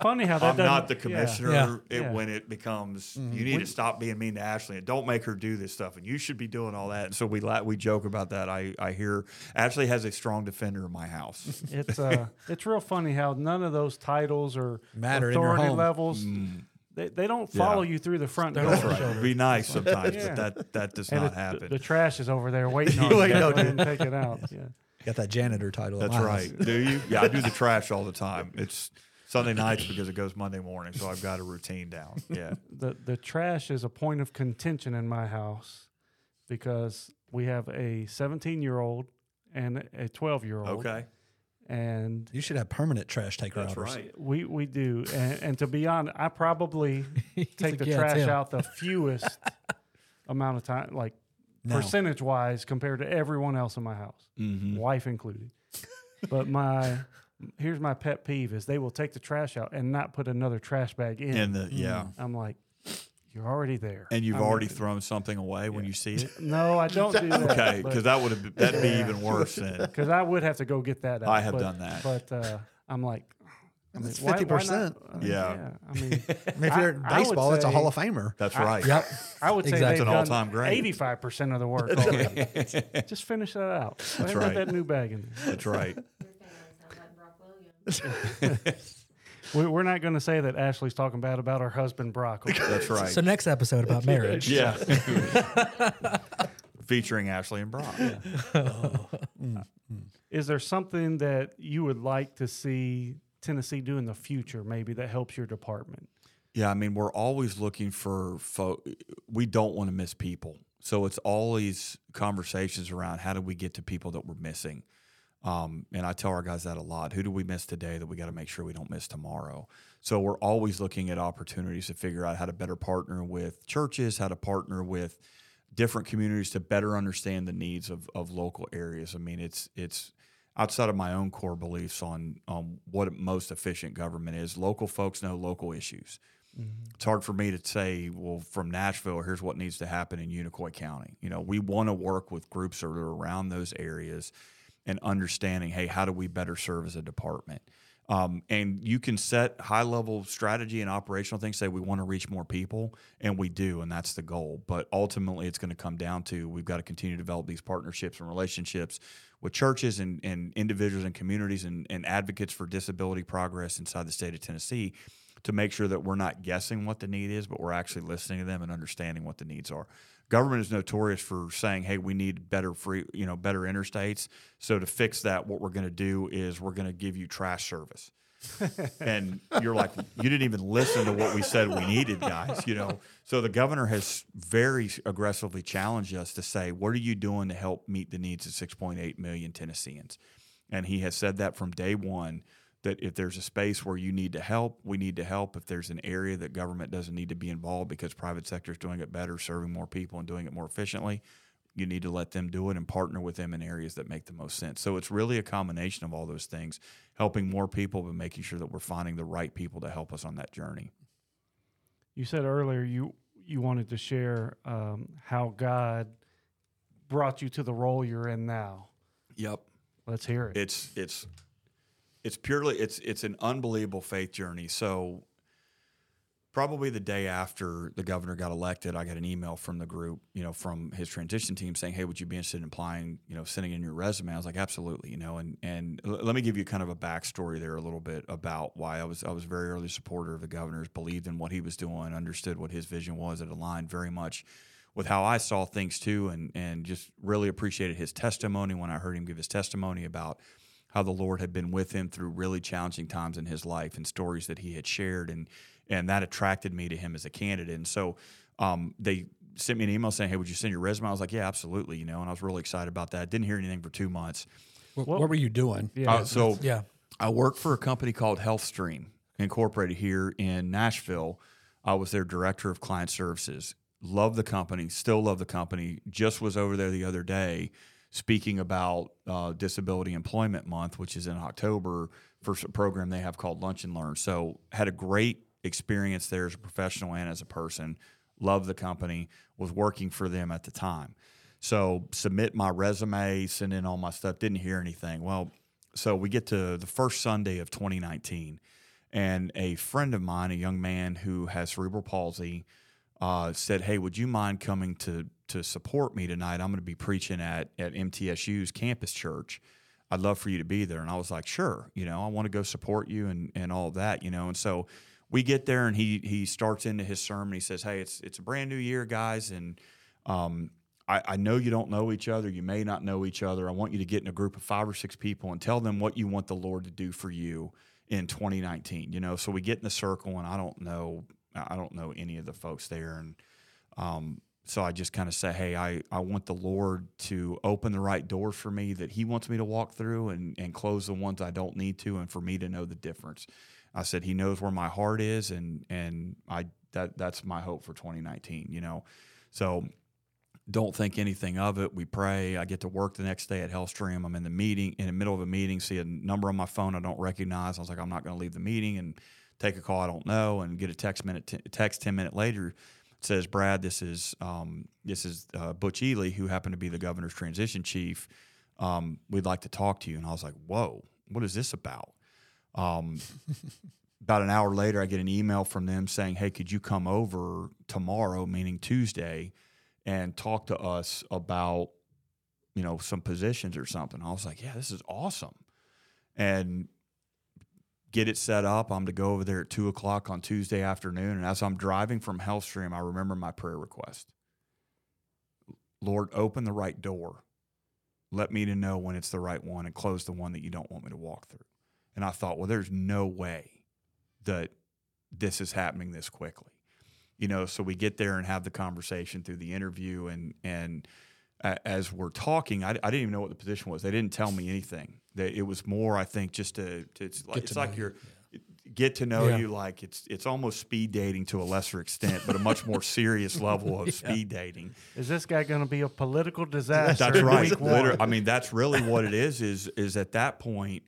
funny how that I'm not the commissioner. Yeah, yeah, it, yeah. When it becomes, mm-hmm. you need we, to stop being mean to Ashley and don't make her do this stuff, and you should be doing all that. And so we la- we joke about that. I, I hear Ashley has a strong defender in my house. It's uh, it's real funny how none of those titles or matter authority levels. Mm. They, they don't follow yeah. you through the front door. That's right. It'd be nice sometimes, yeah. but that, that does and not it, happen. The, the trash is over there waiting on you. Go ahead and take it out. Yeah. Got that janitor title. That's right. Do you? Yeah, I do the trash all the time. It's Sunday nights because it goes Monday morning, so I've got a routine down. Yeah. The the trash is a point of contention in my house because we have a seventeen-year-old and a twelve-year-old. Okay. And you should have permanent trash taker. That's robbers. Right. We we do. And, and to be honest, I probably take like, the yeah, trash out the fewest amount of time, like no. percentage wise, compared to everyone else in my house, mm-hmm. wife included. But my here's my pet peeve is they will take the trash out and not put another trash bag in. In the yeah, I'm like, you're already there, and you've I'm already thrown it. Something away yeah. when you see it. No, I don't do that. Okay, because that would have that'd yeah. be even worse then. Because I would have to go get that out. I have but, done that, but uh, I'm like. I mean, it's fifty percent. I mean, yeah. yeah. I mean, I mean if you're in baseball, say, it's a Hall of Famer. That's right. I, yep. I would say exactly. That's an all-time great. Eighty-five percent of the work. Just finish that out. That's right. That new bag in there. That's right. we, we're not going to say that Ashley's talking bad about her husband Brock. That's right. So next episode about marriage. Yeah. Featuring Ashley and Brock. Yeah. Oh. Mm. Is there something that you would like to see Tennessee do in the future, maybe, that helps your department? Yeah, I mean, we're always looking for fo- – we don't want to miss people. So it's always conversations around how do we get to people that we're missing. Um, and I tell our guys that a lot. Who do we miss today that we got to make sure we don't miss tomorrow? So we're always looking at opportunities to figure out how to better partner with churches, how to partner with different communities to better understand the needs of, of local areas. I mean, it's it's – outside of my own core beliefs on um, what most efficient government is, local folks know local issues. Mm-hmm. It's hard for me to say, well, from Nashville, here's what needs to happen in Unicoi County. You know, we want to work with groups that are around those areas and understanding, hey, how do we better serve as a department? Um, and you can set high-level strategy and operational things, say we want to reach more people, and we do, and that's the goal. But ultimately it's going to come down to we've got to continue to develop these partnerships and relationships with churches and, and individuals and communities and, and advocates for disability progress inside the state of Tennessee to make sure that we're not guessing what the need is, but we're actually listening to them and understanding what the needs are. Government is notorious for saying, hey, we need better free, you know, better interstates. So to fix that, what we're going to do is we're going to give you trash service. And you're like, you didn't even listen to what we said we needed, guys. You know, so the governor has very aggressively challenged us to say, what are you doing to help meet the needs of six point eight million Tennesseans? And he has said that from day one, that if there's a space where you need to help, we need to help. If there's an area that government doesn't need to be involved because private sector is doing it better, serving more people and doing it more efficiently, you need to let them do it and partner with them in areas that make the most sense. So it's really a combination of all those things, helping more people, but making sure that we're finding the right people to help us on that journey. You said earlier you you wanted to share um, how God brought you to the role you're in now. Yep. Let's hear it. It's it's. It's purely it's it's an unbelievable faith journey. So probably the day after the governor got elected, I got an email from the group, you know, from his transition team saying, "Hey, would you be interested in applying? You know, sending in your resume." I was like, "Absolutely," you know. And and l- let me give you kind of a backstory there a little bit about why I was I was a very early supporter of the governor's, believed in what he was doing, understood what his vision was. It aligned very much with how I saw things too, and and just really appreciated his testimony when I heard him give his testimony about how the Lord had been with him through really challenging times in his life and stories that he had shared. And and that attracted me to him as a candidate. And so um, they sent me an email saying, hey, would you send your resume? I was like, yeah, absolutely. You know, and I was really excited about that. Didn't hear anything for two months. What, what were you doing? Yeah. Uh, so yeah. I worked for a company called HealthStream Incorporated here in Nashville. I was their director of client services. Love the company, still love the company. Just was over there the other day speaking about uh, Disability Employment Month, which is in October, for a program they have called Lunch and Learn. So had a great experience there as a professional and as a person. Loved the company, was working for them at the time. So submit my resume, send in all my stuff, didn't hear anything. Well, So we get to the first Sunday of twenty nineteen, and a friend of mine, a young man who has cerebral palsy, uh, said, hey, would you mind coming to to support me tonight? I'm going to be preaching at, at M T S U's campus church. I'd love for you to be there. And I was like, sure, you know, I want to go support you and, and all that, you know. And so we get there, and he he starts into his sermon. He says, hey, it's it's a brand new year, guys, and um, I, I know you don't know each other. You may not know each other. I want you to get in a group of five or six people and tell them what you want the Lord to do for you in twenty nineteen. You know, so we get in the circle, and I don't know I don't know any of the folks there. And um, so I just kind of say, hey, I, I want the Lord to open the right doors for me that he wants me to walk through, and, and close the ones I don't need to, and for me to know the difference. I said, he knows where my heart is, and and I that that's my hope for twenty nineteen, you know. So don't think anything of it. We pray. I get to work the next day at Hellstream. I'm in the meeting, in the middle of a meeting, see a number on my phone I don't recognize. I was like, I'm not going to leave the meeting and take a call I don't know, and get a text minute t- text ten minutes later. It says, Brad, this is um, this is uh, Butch Ely, who happened to be the governor's transition chief. Um, we'd like to talk to you. And I was like, whoa, what is this about? Um, about an hour later, I get an email from them saying, hey, could you come over tomorrow, meaning Tuesday, and talk to us about, you know, some positions or something. I was like, yeah, this is awesome. And get it set up. I'm to go over there at two o'clock on Tuesday afternoon. And as I'm driving from Hellstream, I remember my prayer request. Lord, open the right door. Let me to know when it's the right one, and close the one that you don't want me to walk through. And I thought, well, there's no way that this is happening this quickly. You know, so we get there and have the conversation through the interview. And and as we're talking, I, I didn't even know what the position was. They didn't tell me anything. They, it was more, I think, just to, to it's like, it's like you're yeah. get to know yeah. you. Like it's it's almost speed dating to a lesser extent, but a much more serious level of yeah. speed dating. Is this guy going to be a political disaster? That's right. I mean, that's really what it is, is, is at that point,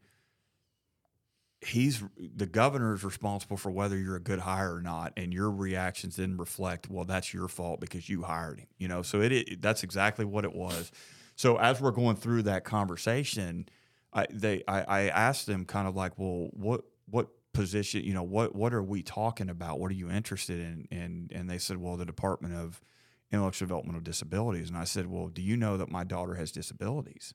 he's the governor is responsible for whether you're a good hire or not, and your reactions then reflect, well, that's your fault because you hired him, you know. So it, it that's exactly what it was. So as we're going through that conversation, I they I, I asked them kind of like, well, what what position, you know, what what are we talking about? What are you interested in? And and they said, well, the Department of Intellectual and Developmental Disabilities. And I said, well, do you know that my daughter has disabilities?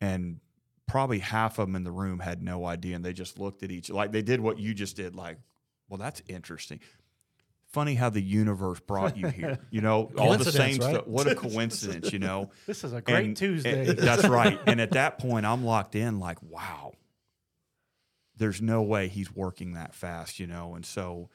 And probably half of them in the room had no idea, and they just looked at each, like they did what you just did, like, well, that's interesting. Funny how the universe brought you here, you know, all the same right? stuff. What a coincidence, you know. This is a great and, Tuesday. And, that's right. And at that point, I'm locked in like, wow, there's no way he's working that fast, you know. And so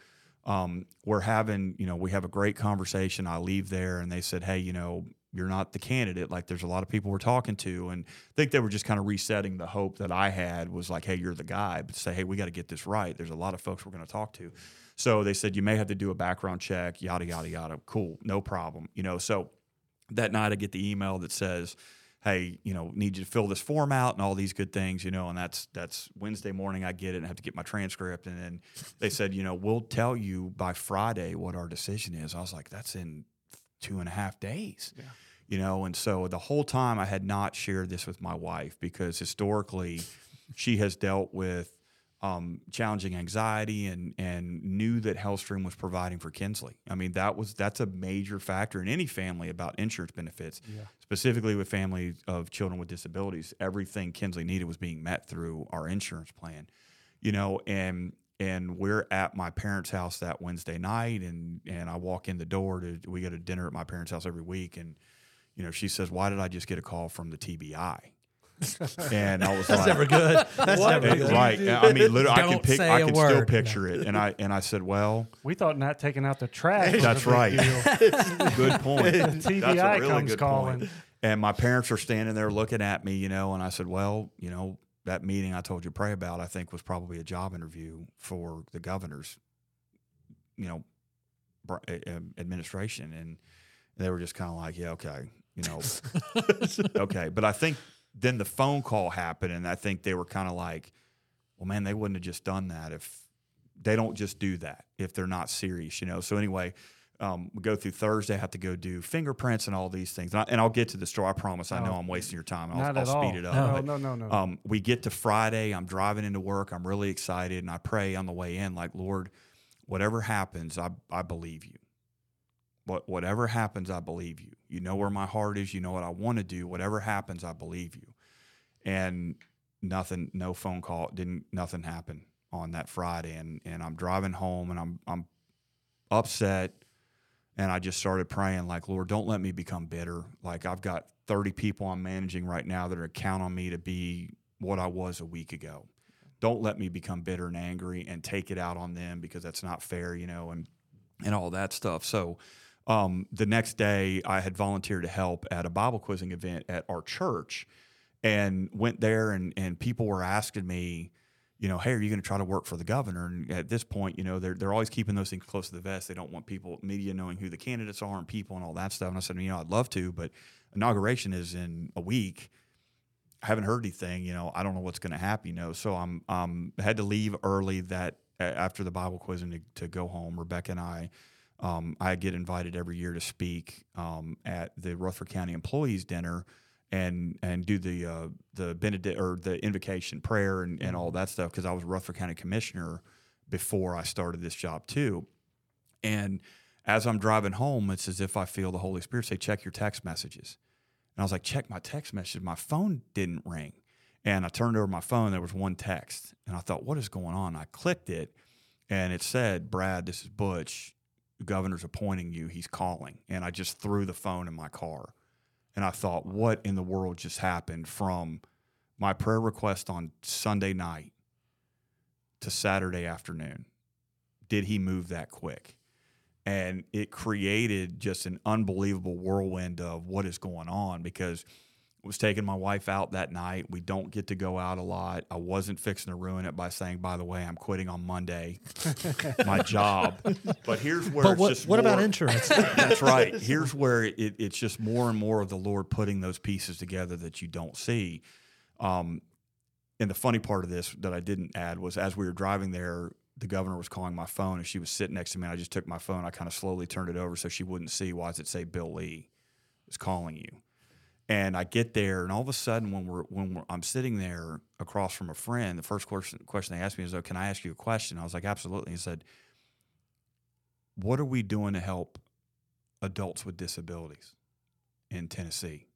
um, we're having, you know, we have a great conversation. I leave there, and they said, hey, you know, you're not the candidate. Like, there's a lot of people we're talking to, and I think they were just kind of resetting the hope that I had was like, hey, you're the guy, but say, hey, we got to get this right. There's a lot of folks we're going to talk to. So they said, you may have to do a background check, yada, yada, yada. Cool. No problem. You know, so that night I get the email that says, hey, you know, need you to fill this form out and all these good things, you know, and that's, that's Wednesday morning I get it and have to get my transcript. And then they said, you know, we'll tell you by Friday what our decision is. I was like, that's in two and a half days, yeah. you know? And so the whole time I had not shared this with my wife, because historically she has dealt with um, challenging anxiety and, and knew that HealthStream was providing for Kinsley. I mean, that was, that's a major factor in any family about insurance benefits, yeah. specifically with families of children with disabilities. Everything Kinsley needed was being met through our insurance plan, you know, and And we're at my parents' house that Wednesday night, and, and I walk in the door. to We go to dinner at my parents' house every week, and you know she says, "Why did I just get a call from the T B I?" And I was that's like, "That's never good. That's never good." Right? I mean, literally, I can pick, I can word. still picture no. it. And I and I said, "Well, we thought not taking out the trash." That's right. Good point. The T B I that's a really comes good calling, point. And my parents are standing there looking at me, you know. And I said, "Well, you know." That meeting I told you to pray about, I think, was probably a job interview for the governor's, you know, administration. And they were just kind of like, yeah, okay, you know, okay. But I think then the phone call happened, and I think they were kind of like, well, man, they wouldn't have just done that if they don't just do that, if they're not serious, you know. So anyway, Um, we go through Thursday, I have to go do fingerprints and all these things. And, I, and I'll get to the story. I promise. I know I'm wasting your time. I'll, Not at I'll all. speed it up. No, but, no, no, no. no. Um, we get to Friday. I'm driving into work. I'm really excited. And I pray on the way in, like, Lord, whatever happens, I, I believe you. But whatever happens, I believe you. You know where my heart is. You know what I want to do. Whatever happens, I believe you. And nothing, no phone call. Didn't, nothing happened on that Friday. And, and I'm driving home and I'm, I'm upset. And I just started praying, like, Lord, don't let me become bitter. Like, I've got thirty people I'm managing right now that are counting on me to be what I was a week ago. Don't let me become bitter and angry and take it out on them, because that's not fair, you know, and and all that stuff. So um, the next day I had volunteered to help at a Bible quizzing event at our church, and went there, and, and people were asking me, you know, hey, are you going to try to work for the governor? And at this point, you know, they're they're always keeping those things close to the vest. They don't want people, media, knowing who the candidates are and people and all that stuff. And I said, you know, I'd love to, but inauguration is in a week. I haven't heard anything. You know, I don't know what's going to happen. You know, so I'm um had to leave early that after the Bible quiz and to, to go home. Rebecca and I, um, I get invited every year to speak um, at the Rutherford County Employees Dinner. And and do the uh, the benedict or the invocation prayer and, and all that stuff, because I was Rutherford County Commissioner before I started this job too. And as I'm driving home, it's as if I feel the Holy Spirit say, "Check your text messages." And I was like, "Check my text messages." My phone didn't ring, and I turned over my phone. There was one text, and I thought, "What is going on?" I clicked it, and it said, "Brad, this is Butch. The governor's appointing you. He's calling." And I just threw the phone in my car. And I thought, what in the world just happened from my prayer request on Sunday night to Saturday afternoon? Did he move that quick? And it created just an unbelievable whirlwind of what is going on, because I was taking my wife out that night. We don't get to go out a lot. I wasn't fixing to ruin it by saying, by the way, I'm quitting on Monday, my job. But here's where but it's what, just what more, about insurance? That's right. Here's where it, it's just more and more of the Lord putting those pieces together that you don't see. Um, and the funny part of this that I didn't add was, as we were driving there, the governor was calling my phone, and she was sitting next to me. And I just took my phone. I kind of slowly turned it over so she wouldn't see. Why does it say Bill Lee is calling you? And I get there, and all of a sudden, when we're when we're, I'm sitting there across from a friend, the first question question they asked me is, "Oh, can I ask you a question?" I was like, "Absolutely." He said, "What are we doing to help adults with disabilities in Tennessee?"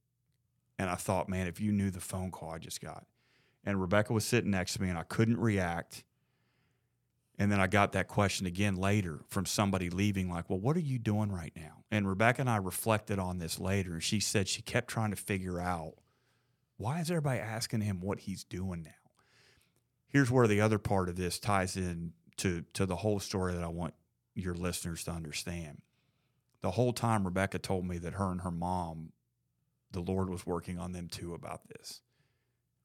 And I thought, man, if you knew the phone call I just got. And Rebecca was sitting next to me, and I couldn't react. And then I got that question again later from somebody leaving, like, well, what are you doing right now? And Rebecca and I reflected on this later, and she said she kept trying to figure out, why is everybody asking him what he's doing now? Here's where the other part of this ties in to, to the whole story that I want your listeners to understand. The whole time, Rebecca told me that her and her mom, the Lord was working on them too about this,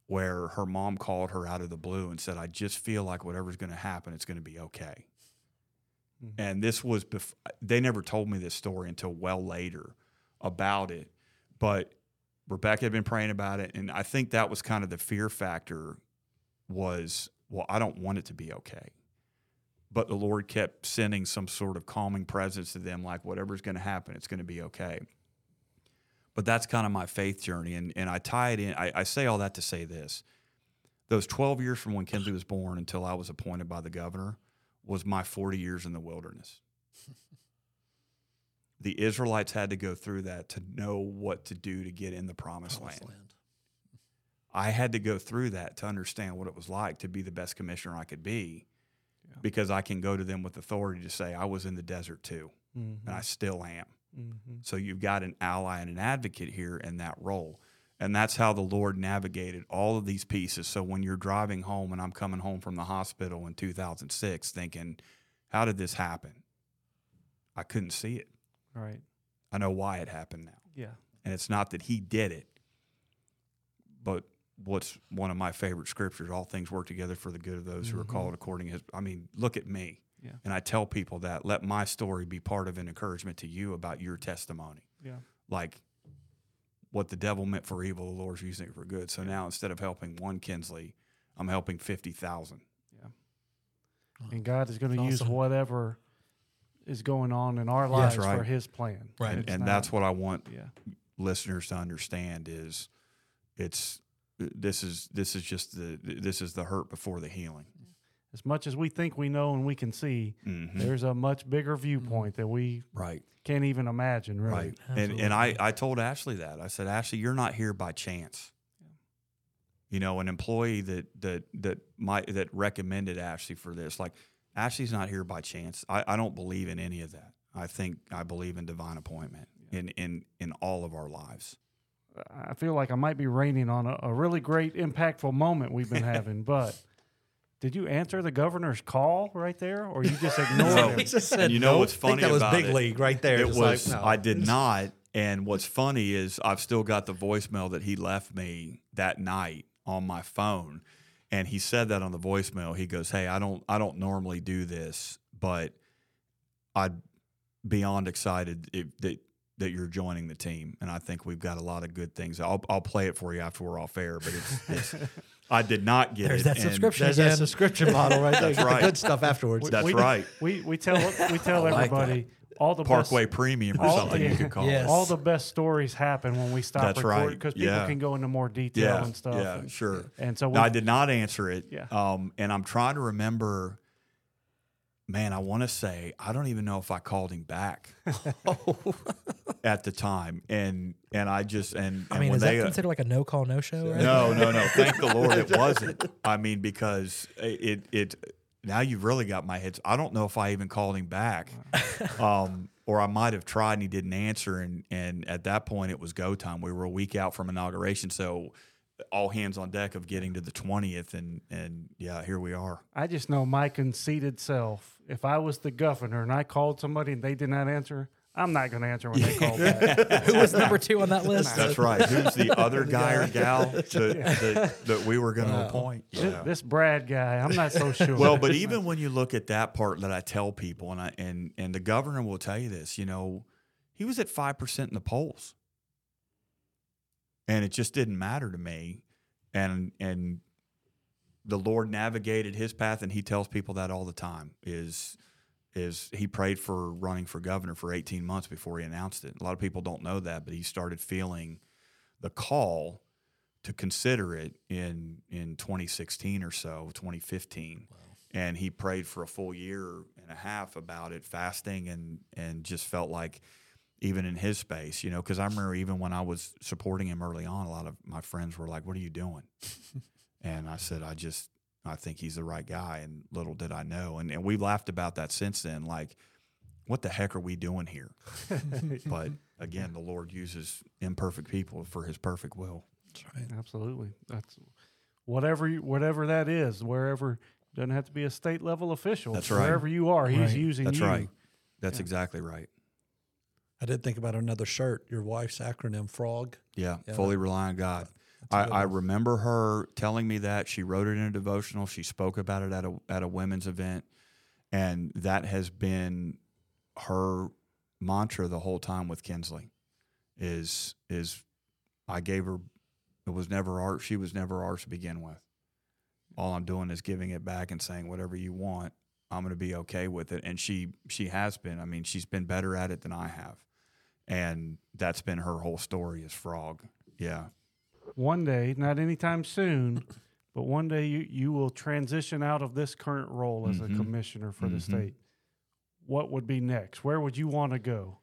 where her mom called her out of the blue and said, I just feel like whatever's going to happen, it's going to be okay. Mm-hmm. And this was, bef- they never told me this story until well later about it, but Rebecca had been praying about it. And I think that was kind of the fear factor was, well, I don't want it to be okay. But the Lord kept sending some sort of calming presence to them, like whatever's going to happen, it's going to be okay. But that's kind of my faith journey, and, and I tie it in. I, I say all that to say this. Those twelve years from when Kinsley was born until I was appointed by the governor was my forty years in the wilderness. The Israelites had to go through that to know what to do to get in the promised, promised land. land. I had to go through that to understand what it was like to be the best commissioner I could be, yeah. because I can go to them with authority to say, I was in the desert too, mm-hmm. and I still am. Mm-hmm. So you've got an ally and an advocate here in that role. And that's how the Lord navigated all of these pieces. So when you're driving home, and I'm coming home from the hospital in two thousand six thinking, how did this happen? I couldn't see it. All right. I know why it happened now. Yeah. And it's not that he did it, but what's one of my favorite scriptures, all things work together for the good of those mm-hmm. who are called according to his, I mean, look at me. Yeah. And I tell people that, let my story be part of an encouragement to you about your testimony. Yeah. Like what the devil meant for evil, the Lord's using it for good. So yeah. now instead of helping one Kinsley, I'm helping fifty thousand. Yeah. And God is going to use awesome. whatever is going on in our lives yes, right. for his plan. Right. And, and not, that's what I want yeah. listeners to understand is it's this is this is just the this is the hurt before the healing. As much as we think we know and we can see, mm-hmm. there's a much bigger viewpoint that we right. can't even imagine, really. Right. Absolutely. And and I, I told Ashley that. I said, Ashley, you're not here by chance. You know, an employee that that that my that recommended Ashley for this, like Ashley's not here by chance. I, I don't believe in any of that. I think I believe in divine appointment yeah. in, in in all of our lives. I feel like I might be raining on a, a really great, impactful moment we've been having, but did you answer the governor's call right there, or you just ignored no. him? He just said, and you know no. what's funny I think that about was big it, league right there. It was like, no. I did not. And what's funny is I've still got the voicemail that he left me that night on my phone, and he said that on the voicemail. He goes, "Hey, I don't, I don't normally do this, but I'm beyond excited if, that that you're joining the team, and I think we've got a lot of good things. I'll, I'll play it for you after we're off air, but it's, it's I did not get there's it. That subscription, there's again. That subscription model right there. That's right. The good stuff afterwards. We, That's we, right. We we tell we tell like everybody." That. All the Parkway best, Premium or something the, you could call yes. it. All the best stories happen when we stop That's recording because right. people yeah. can go into more detail yeah. and stuff. Yeah, and, sure. And so we, no, I did not answer it. Yeah. Um, and I'm trying to remember, man, I want to say, I don't even know if I called him back at the time. And and I just, and, and I mean, when is they, that considered like a no-call, no-show? Right? No, no, no. Thank the Lord it wasn't. I mean, because it it... Now you've really got my head. I don't know if I even called him back, um, or I might have tried and he didn't answer. And, and at that point, it was go time. We were a week out from inauguration, so all hands on deck of getting to the twentieth, and, and yeah, here we are. I just know my conceited self, if I was the governor and I called somebody and they did not answer, I'm not going to answer when they call back. Who was number two on that list? That's right. Who's the other guy or gal that, that, that we were going to wow. appoint? Yeah. This, this Brad guy, I'm not so sure. Well, but even when you look at that part that I tell people, and I and, and the governor will tell you this, you know, he was at five percent in the polls. And it just didn't matter to me. And and the Lord navigated his path, and he tells people that all the time is – is he prayed for running for governor for eighteen months before he announced it. A lot of people don't know that, but he started feeling the call to consider it in in twenty sixteen or so, twenty fifteen. Wow. And he prayed for a full year and a half about it, fasting, and, and just felt like even in his space, you know, because I remember even when I was supporting him early on, a lot of my friends were like, what are you doing? And I said, I just... I think he's the right guy, and little did I know. And and we laughed about that since then, like, what the heck are we doing here? But, again, the Lord uses imperfect people for his perfect will. That's right. Absolutely. That's whatever whatever that is, wherever, doesn't have to be a state-level official. That's right. Wherever you are, he's right. using That's you. That's right. That's yeah. exactly right. I did think about another shirt, your wife's acronym, FROG. Yeah, yeah fully that, rely on God. Uh, I, I remember her telling me that. She wrote it in a devotional. She spoke about it at a at a women's event, and that has been her mantra the whole time with Kinsley. Is is I gave her it was never ours. She was never ours to begin with. All I'm doing is giving it back and saying whatever you want. I'm going to be okay with it, and she she has been. I mean, she's been better at it than I have, and that's been her whole story is FROG. Yeah. One day, not anytime soon, but one day you, you will transition out of this current role as mm-hmm. a commissioner for mm-hmm. the state. What would be next? Where would you want to go?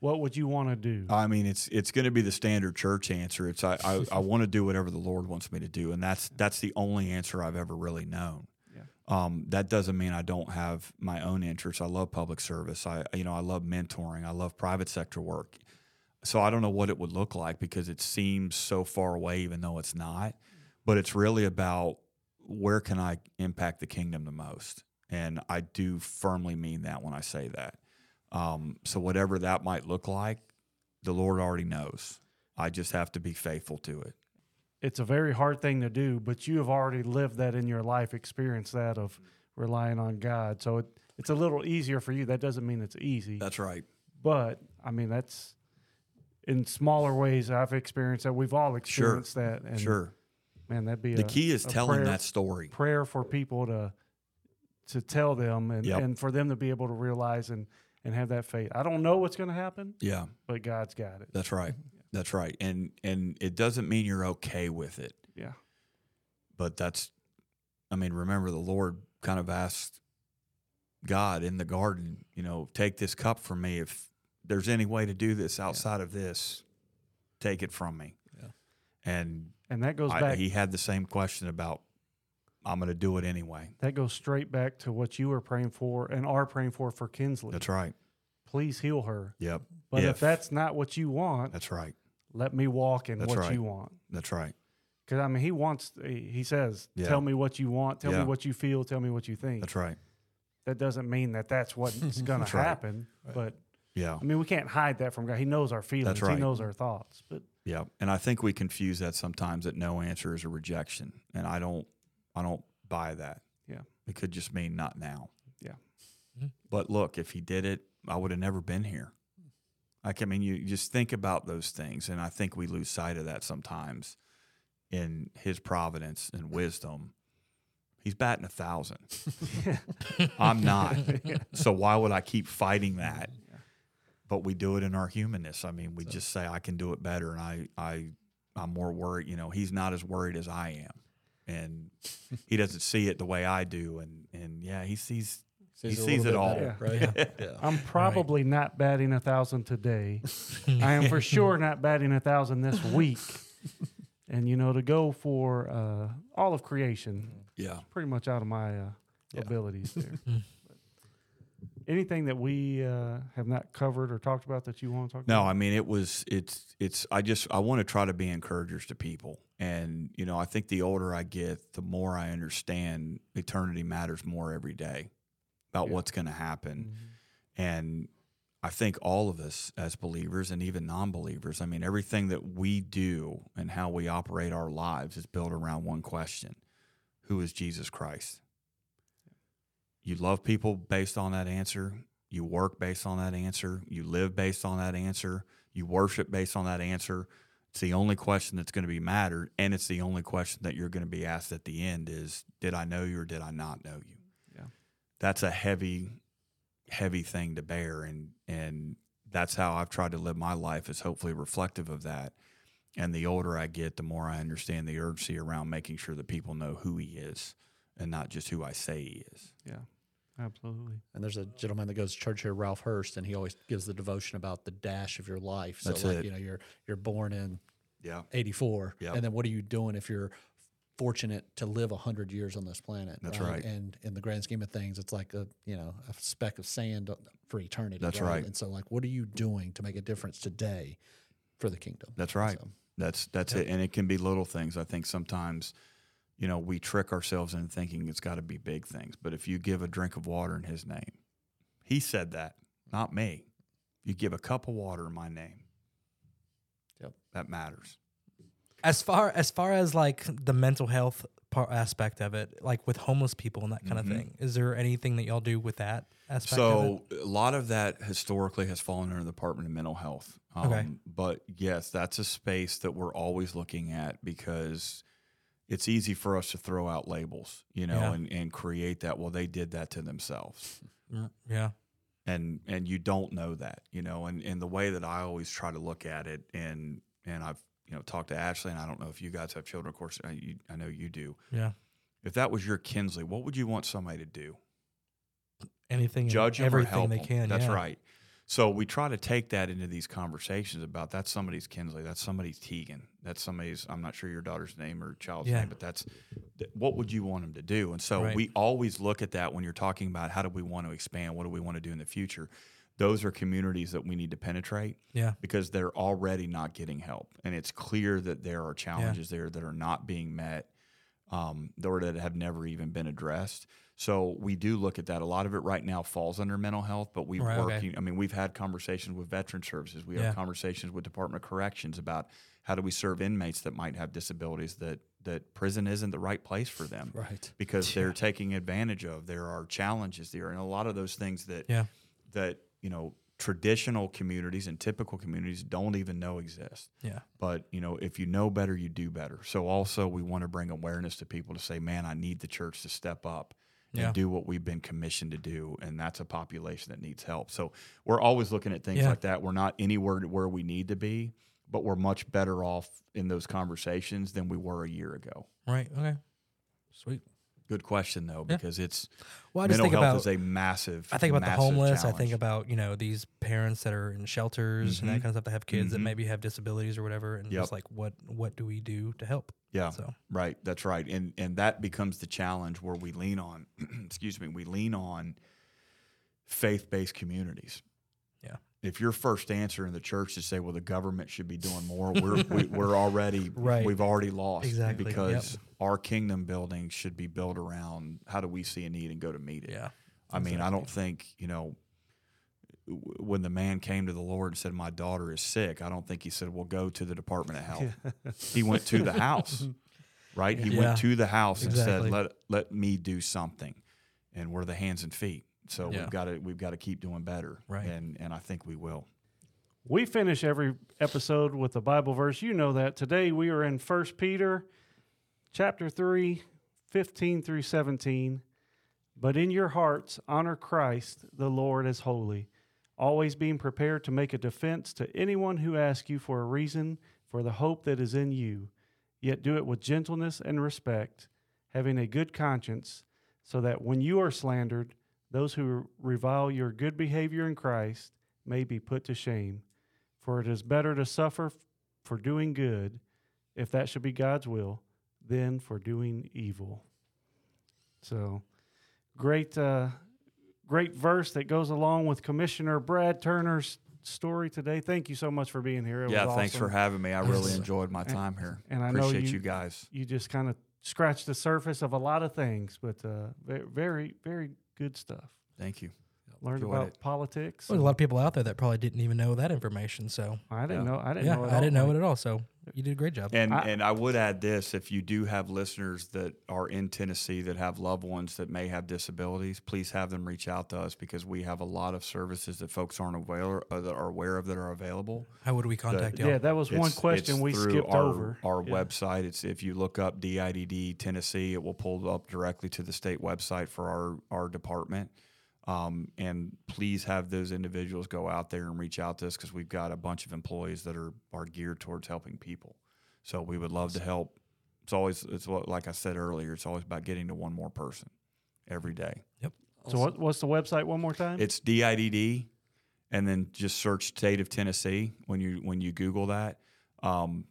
What would you want to do? I mean, it's it's going to be the standard church answer. It's I I, I want to do whatever the Lord wants me to do, and that's that's the only answer I've ever really known. Yeah. Um, that doesn't mean I don't have my own interests. I love public service. I you know I love mentoring. I love private sector work. So I don't know what it would look like because it seems so far away, even though it's not. But it's really about where can I impact the kingdom the most? And I do firmly mean that when I say that. Um, so whatever that might look like, the Lord already knows. I just have to be faithful to it. It's a very hard thing to do, but you have already lived that in your life, experienced that of relying on God. So it, it's a little easier for you. That doesn't mean it's easy. That's right. But, I mean, that's... in smaller ways, I've experienced that. We've all experienced sure. that. And sure. Man, that'd be the a, key is telling prayer, that story. Prayer for people to to tell them and, yep. and for them to be able to realize and, and have that faith. I don't know what's going to happen. Yeah. But God's got it. That's right. Yeah. That's right. And and it doesn't mean you're okay with it. Yeah. But that's, I mean, remember the Lord kind of asked God in the garden, you know, take this cup from me. If there's any way to do this outside yeah. of this, take it from me. Yeah. And and that goes I, back. He had the same question about, I'm going to do it anyway. That goes straight back to what you were praying for and are praying for for Kinsley. That's right. Please heal her. Yep. But if, if that's not what you want, that's right. Let me walk in that's what right. you want. That's right. Because, I mean, he wants, he says, yeah. tell me what you want, tell yeah. me what you feel, tell me what you think. That's right. That doesn't mean that that's what's going to happen. Right. But, yeah. I mean, we can't hide that from God. He knows our feelings. That's right. He knows our thoughts. But yeah. And I think we confuse that sometimes, that no answer is a rejection. And I don't. I don't buy that. Yeah. It could just mean not now. Yeah. Mm-hmm. But look, if he did it, I would have never been here. Like, I mean, you just think about those things, and I think we lose sight of that sometimes in his providence and wisdom. He's batting a thousand. I'm not. Yeah. So why would I keep fighting that? Yeah. But we do it in our humanness. I mean, we so. just say, I can do it better, and I, I, I'm more worried. You know, he's not as worried as I am. And he doesn't see it the way I do, and, and yeah, he sees he sees, he sees it all. Better, right? yeah. Yeah. I'm probably right. not batting a thousand today. I am for sure not batting a thousand this week. And you know, to go for uh, all of creation, yeah, it's pretty much out of my uh, yeah. abilities there. But anything that we uh, have not covered or talked about that you want to talk no, about? No, I mean it was it's it's. I just I want to try to be encouragers to people. And, you know, I think the older I get, the more I understand eternity matters more every day about yeah. what's going to happen. Mm-hmm. And I think all of us as believers and even non-believers, I mean, everything that we do and how we operate our lives is built around one question. Who is Jesus Christ? You love people based on that answer. You work based on that answer. You live based on that answer. You worship based on that answer. It's the only question that's going to be mattered, and it's the only question that you're going to be asked at the end is, did I know you or did I not know you? Yeah. That's a heavy, heavy thing to bear, and and that's how I've tried to live my life, is hopefully reflective of that. And the older I get, the more I understand the urgency around making sure that people know who he is and not just who I say he is. Yeah. Absolutely. And there's a gentleman that goes to church here, Ralph Hurst, and he always gives the devotion about the dash of your life. So, That's like, it. you know, you're you're born in yeah. eighty-four, yep. and then what are you doing if you're fortunate to live one hundred years on this planet? That's right. right. And in the grand scheme of things, it's like a, you know, a speck of sand for eternity. That's right. right. And so, like, what are you doing to make a difference today for the kingdom? That's right. So, that's that's yeah. it. And it can be little things. I think sometimes, you know, we trick ourselves into thinking it's got to be big things. But if you give a drink of water in his name, he said that, not me. You give a cup of water in my name. Yep. That matters. As far as far as like the mental health part aspect of it, like with homeless people and that kind mm-hmm. of thing, is there anything that y'all do with that aspect so of it? So a lot of that historically has fallen under the Department of Mental Health. Um, okay. But yes, that's a space that we're always looking at, because it's easy for us to throw out labels, you know, yeah. and, and create that. Well, they did that to themselves. Yeah. And and you don't know that, you know, and, and the way that I always try to look at it, and and I've, you know, talked to Ashley, and I don't know if you guys have children, of course, I, you, I know you do. Yeah. If that was your Kinsley, what would you want somebody to do? Anything, judge them, everything or help they them. Can. That's yeah. right. So we try to take that into these conversations about that's somebody's Kinsley, that's somebody's Tegan, that's somebody's, I'm not sure your daughter's name or child's yeah. name, but that's, what would you want them to do? And so right. we always look at that when you're talking about how do we want to expand, what do we want to do in the future? Those are communities that we need to penetrate yeah. because they're already not getting help. And it's clear that there are challenges yeah. there that are not being met, um, or that have never even been addressed. So we do look at that. A lot of it right now falls under mental health, but we've right, working. Okay. I mean, we've had conversations with veteran services. We yeah. have conversations with Department of Corrections about how do we serve inmates that might have disabilities, that that prison isn't the right place for them, right? Because yeah. they're taking advantage of. There are challenges there, and a lot of those things that yeah. that you know traditional communities and typical communities don't even know exist. Yeah. But you know, if you know better, you do better. So also, we want to bring awareness to people to say, man, I need the church to step up yeah. and do what we've been commissioned to do. And that's a population that needs help. So we're always looking at things yeah. like that. We're not anywhere where we need to be, but we're much better off in those conversations than we were a year ago. Right. Okay. Sweet. Good question, though, because yeah. it's well, I mental just think health about, is a massive, I think about the homeless. Challenge. I think about, you know, these parents that are in shelters mm-hmm. and that kind of stuff that have kids mm-hmm. that maybe have disabilities or whatever. And yep. just like, what what do we do to help? Yeah, so. Right. That's right. And and that becomes the challenge where we lean on, excuse me, we lean on faith-based communities. Yeah. If your first answer in the church is say, well, the government should be doing more, we're we, we're already right. we've already lost exactly because yep. our kingdom building should be built around how do we see a need and go to meet it. Yeah, I exactly. mean, I don't think you know when the man came to the Lord and said, "My daughter is sick." I don't think he said, "Well, go to the Department of Health." Yeah. He went to the house, right? He yeah. went to the house exactly. and said, "Let let me do something," and we're the hands and feet. So yeah. we've got to we've got to keep doing better, right. and and I think we will. We finish every episode with a Bible verse. You know that. Today we are in First Peter, chapter three, fifteen through seventeen. But in your hearts honor Christ the Lord as holy, always being prepared to make a defense to anyone who asks you for a reason for the hope that is in you. Yet do it with gentleness and respect, having a good conscience, so that when you are slandered, those who revile your good behavior in Christ may be put to shame. For it is better to suffer for doing good, if that should be God's will, than for doing evil. So, great uh, great verse that goes along with Commissioner Brad Turner's story today. Thank you so much for being here. It yeah, was thanks awesome. for having me. I really enjoyed my time and, here. And I Appreciate know you, you guys. You just kind of scratched the surface of a lot of things, but uh, very, very good stuff. Thank you. Learned Enjoyed about it. Politics. Well, there's a lot of people out there that probably didn't even know that information. So I didn't yeah. know. I didn't yeah, know. It I all, didn't know right? it at all. So you did a great job. And I, and I would add this: if you do have listeners that are in Tennessee that have loved ones that may have disabilities, please have them reach out to us because we have a lot of services that folks aren't aware uh, that are aware of that are available. How would we contact the, you? Yeah, that was one question we skipped our, over. Our yeah. website. It's if you look up D I D D Tennessee, it will pull up directly to the state website for our our department. Um, and please have those individuals go out there and reach out to us because we've got a bunch of employees that are, are geared towards helping people. So we would love awesome. to help. It's always, it's like I said earlier, it's always about getting to one more person every day. Yep. Awesome. So what, what's the website one more time? It's D I D D, and then just search State of Tennessee when you when you Google that. Um,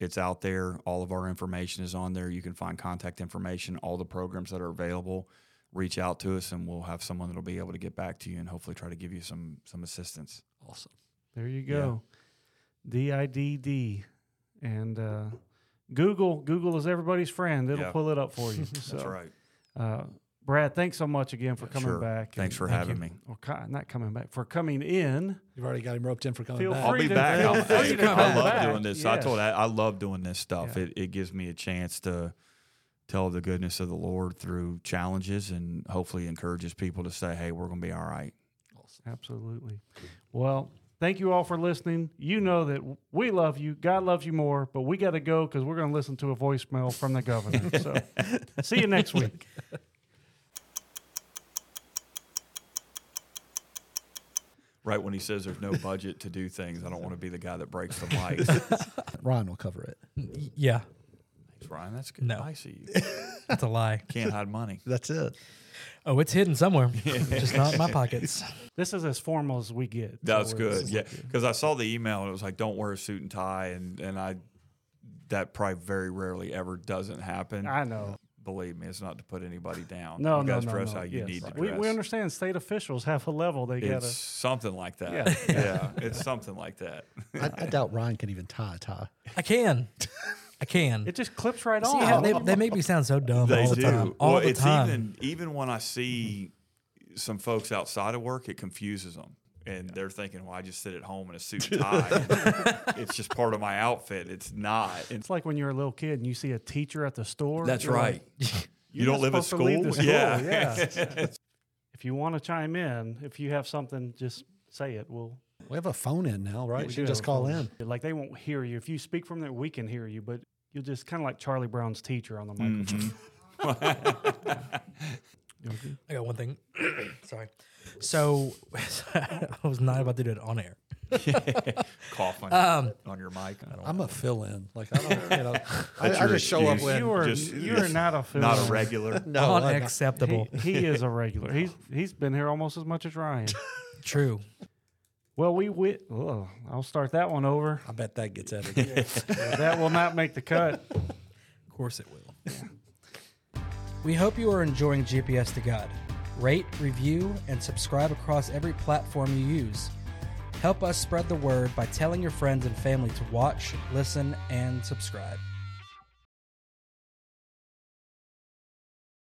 it's out there. All of our information is on there. You can find contact information, all the programs that are available. Reach out to us, and we'll have someone that'll be able to get back to you and hopefully try to give you some some assistance. Awesome. There you go. Yeah. D I D D. And uh, Google Google is everybody's friend. It'll yeah. pull it up for you. So, that's right. Uh, Brad, thanks so much again for coming sure. back. Thanks for Thank having you. me. Or co- not coming back, for coming in. You've already got him roped in for coming Feel back. I'll be back. I'll, I, I love back. doing this. Yes. I told I, I love doing this stuff. Yeah. It It gives me a chance to tell the goodness of the Lord through challenges and hopefully encourages people to say, hey, we're going to be all right. Awesome. Absolutely. Well, thank you all for listening. You know that we love you. God loves you more, but we got to go because we're going to listen to a voicemail from the governor. So see you next week. Right when he says there's no budget to do things, I don't want to be the guy that breaks the mic. Ryan will cover it. Yeah. Ryan, that's good. No. I see you. That's a lie. Can't hide money. That's it. Oh, it's hidden somewhere. Just not in my pockets. This is as formal as we get. That's so good. Yeah, because I saw the email and it was like, don't wear a suit and tie, and and I that probably very rarely ever doesn't happen. I know. Believe me, it's not to put anybody down. No, you no, guys no, dress no. how you yes, need right. to dress. We, we understand state officials have a level they got to. It's something like that. Yeah, yeah it's something like that. I, I doubt Ryan can even tie a tie. I can. I can. It just clips right on. Yeah, they, they make me sound so dumb they all the do. time. All well, the it's time. Even, even when I see some folks outside of work, it confuses them. And yeah. they're thinking, well, I just sit at home in a suit and tie. It's just part of my outfit. It's not. It's, it's like when you're a little kid and you see a teacher at the store. That's right. Like, you don't live at school? school? Yeah. yeah. If you want to chime in, if you have something, just say it. We'll... We have a phone in now, right? Yeah, you can just call in. Like, they won't hear you. If you speak from there, we can hear you, but you're just kind of like Charlie Brown's teacher on the microphone. Mm-hmm. Okay. I got one thing. Sorry. So I was not about to do it on air. Cough on, um, on your mic. I don't I'm know. a fill-in. Like I don't. You know, I, I just show up when you are. Just, you are not a fill-in. Not a regular. No, unacceptable. He, he is a regular. He's he's been here almost as much as Ryan. True. Well, we, we oh, I'll start that one over. I bet that gets edited. That will not make the cut. Of course it will. Yeah. We hope you are enjoying G P S to God. Rate, review, and subscribe across every platform you use. Help us spread the word by telling your friends and family to watch, listen, and subscribe.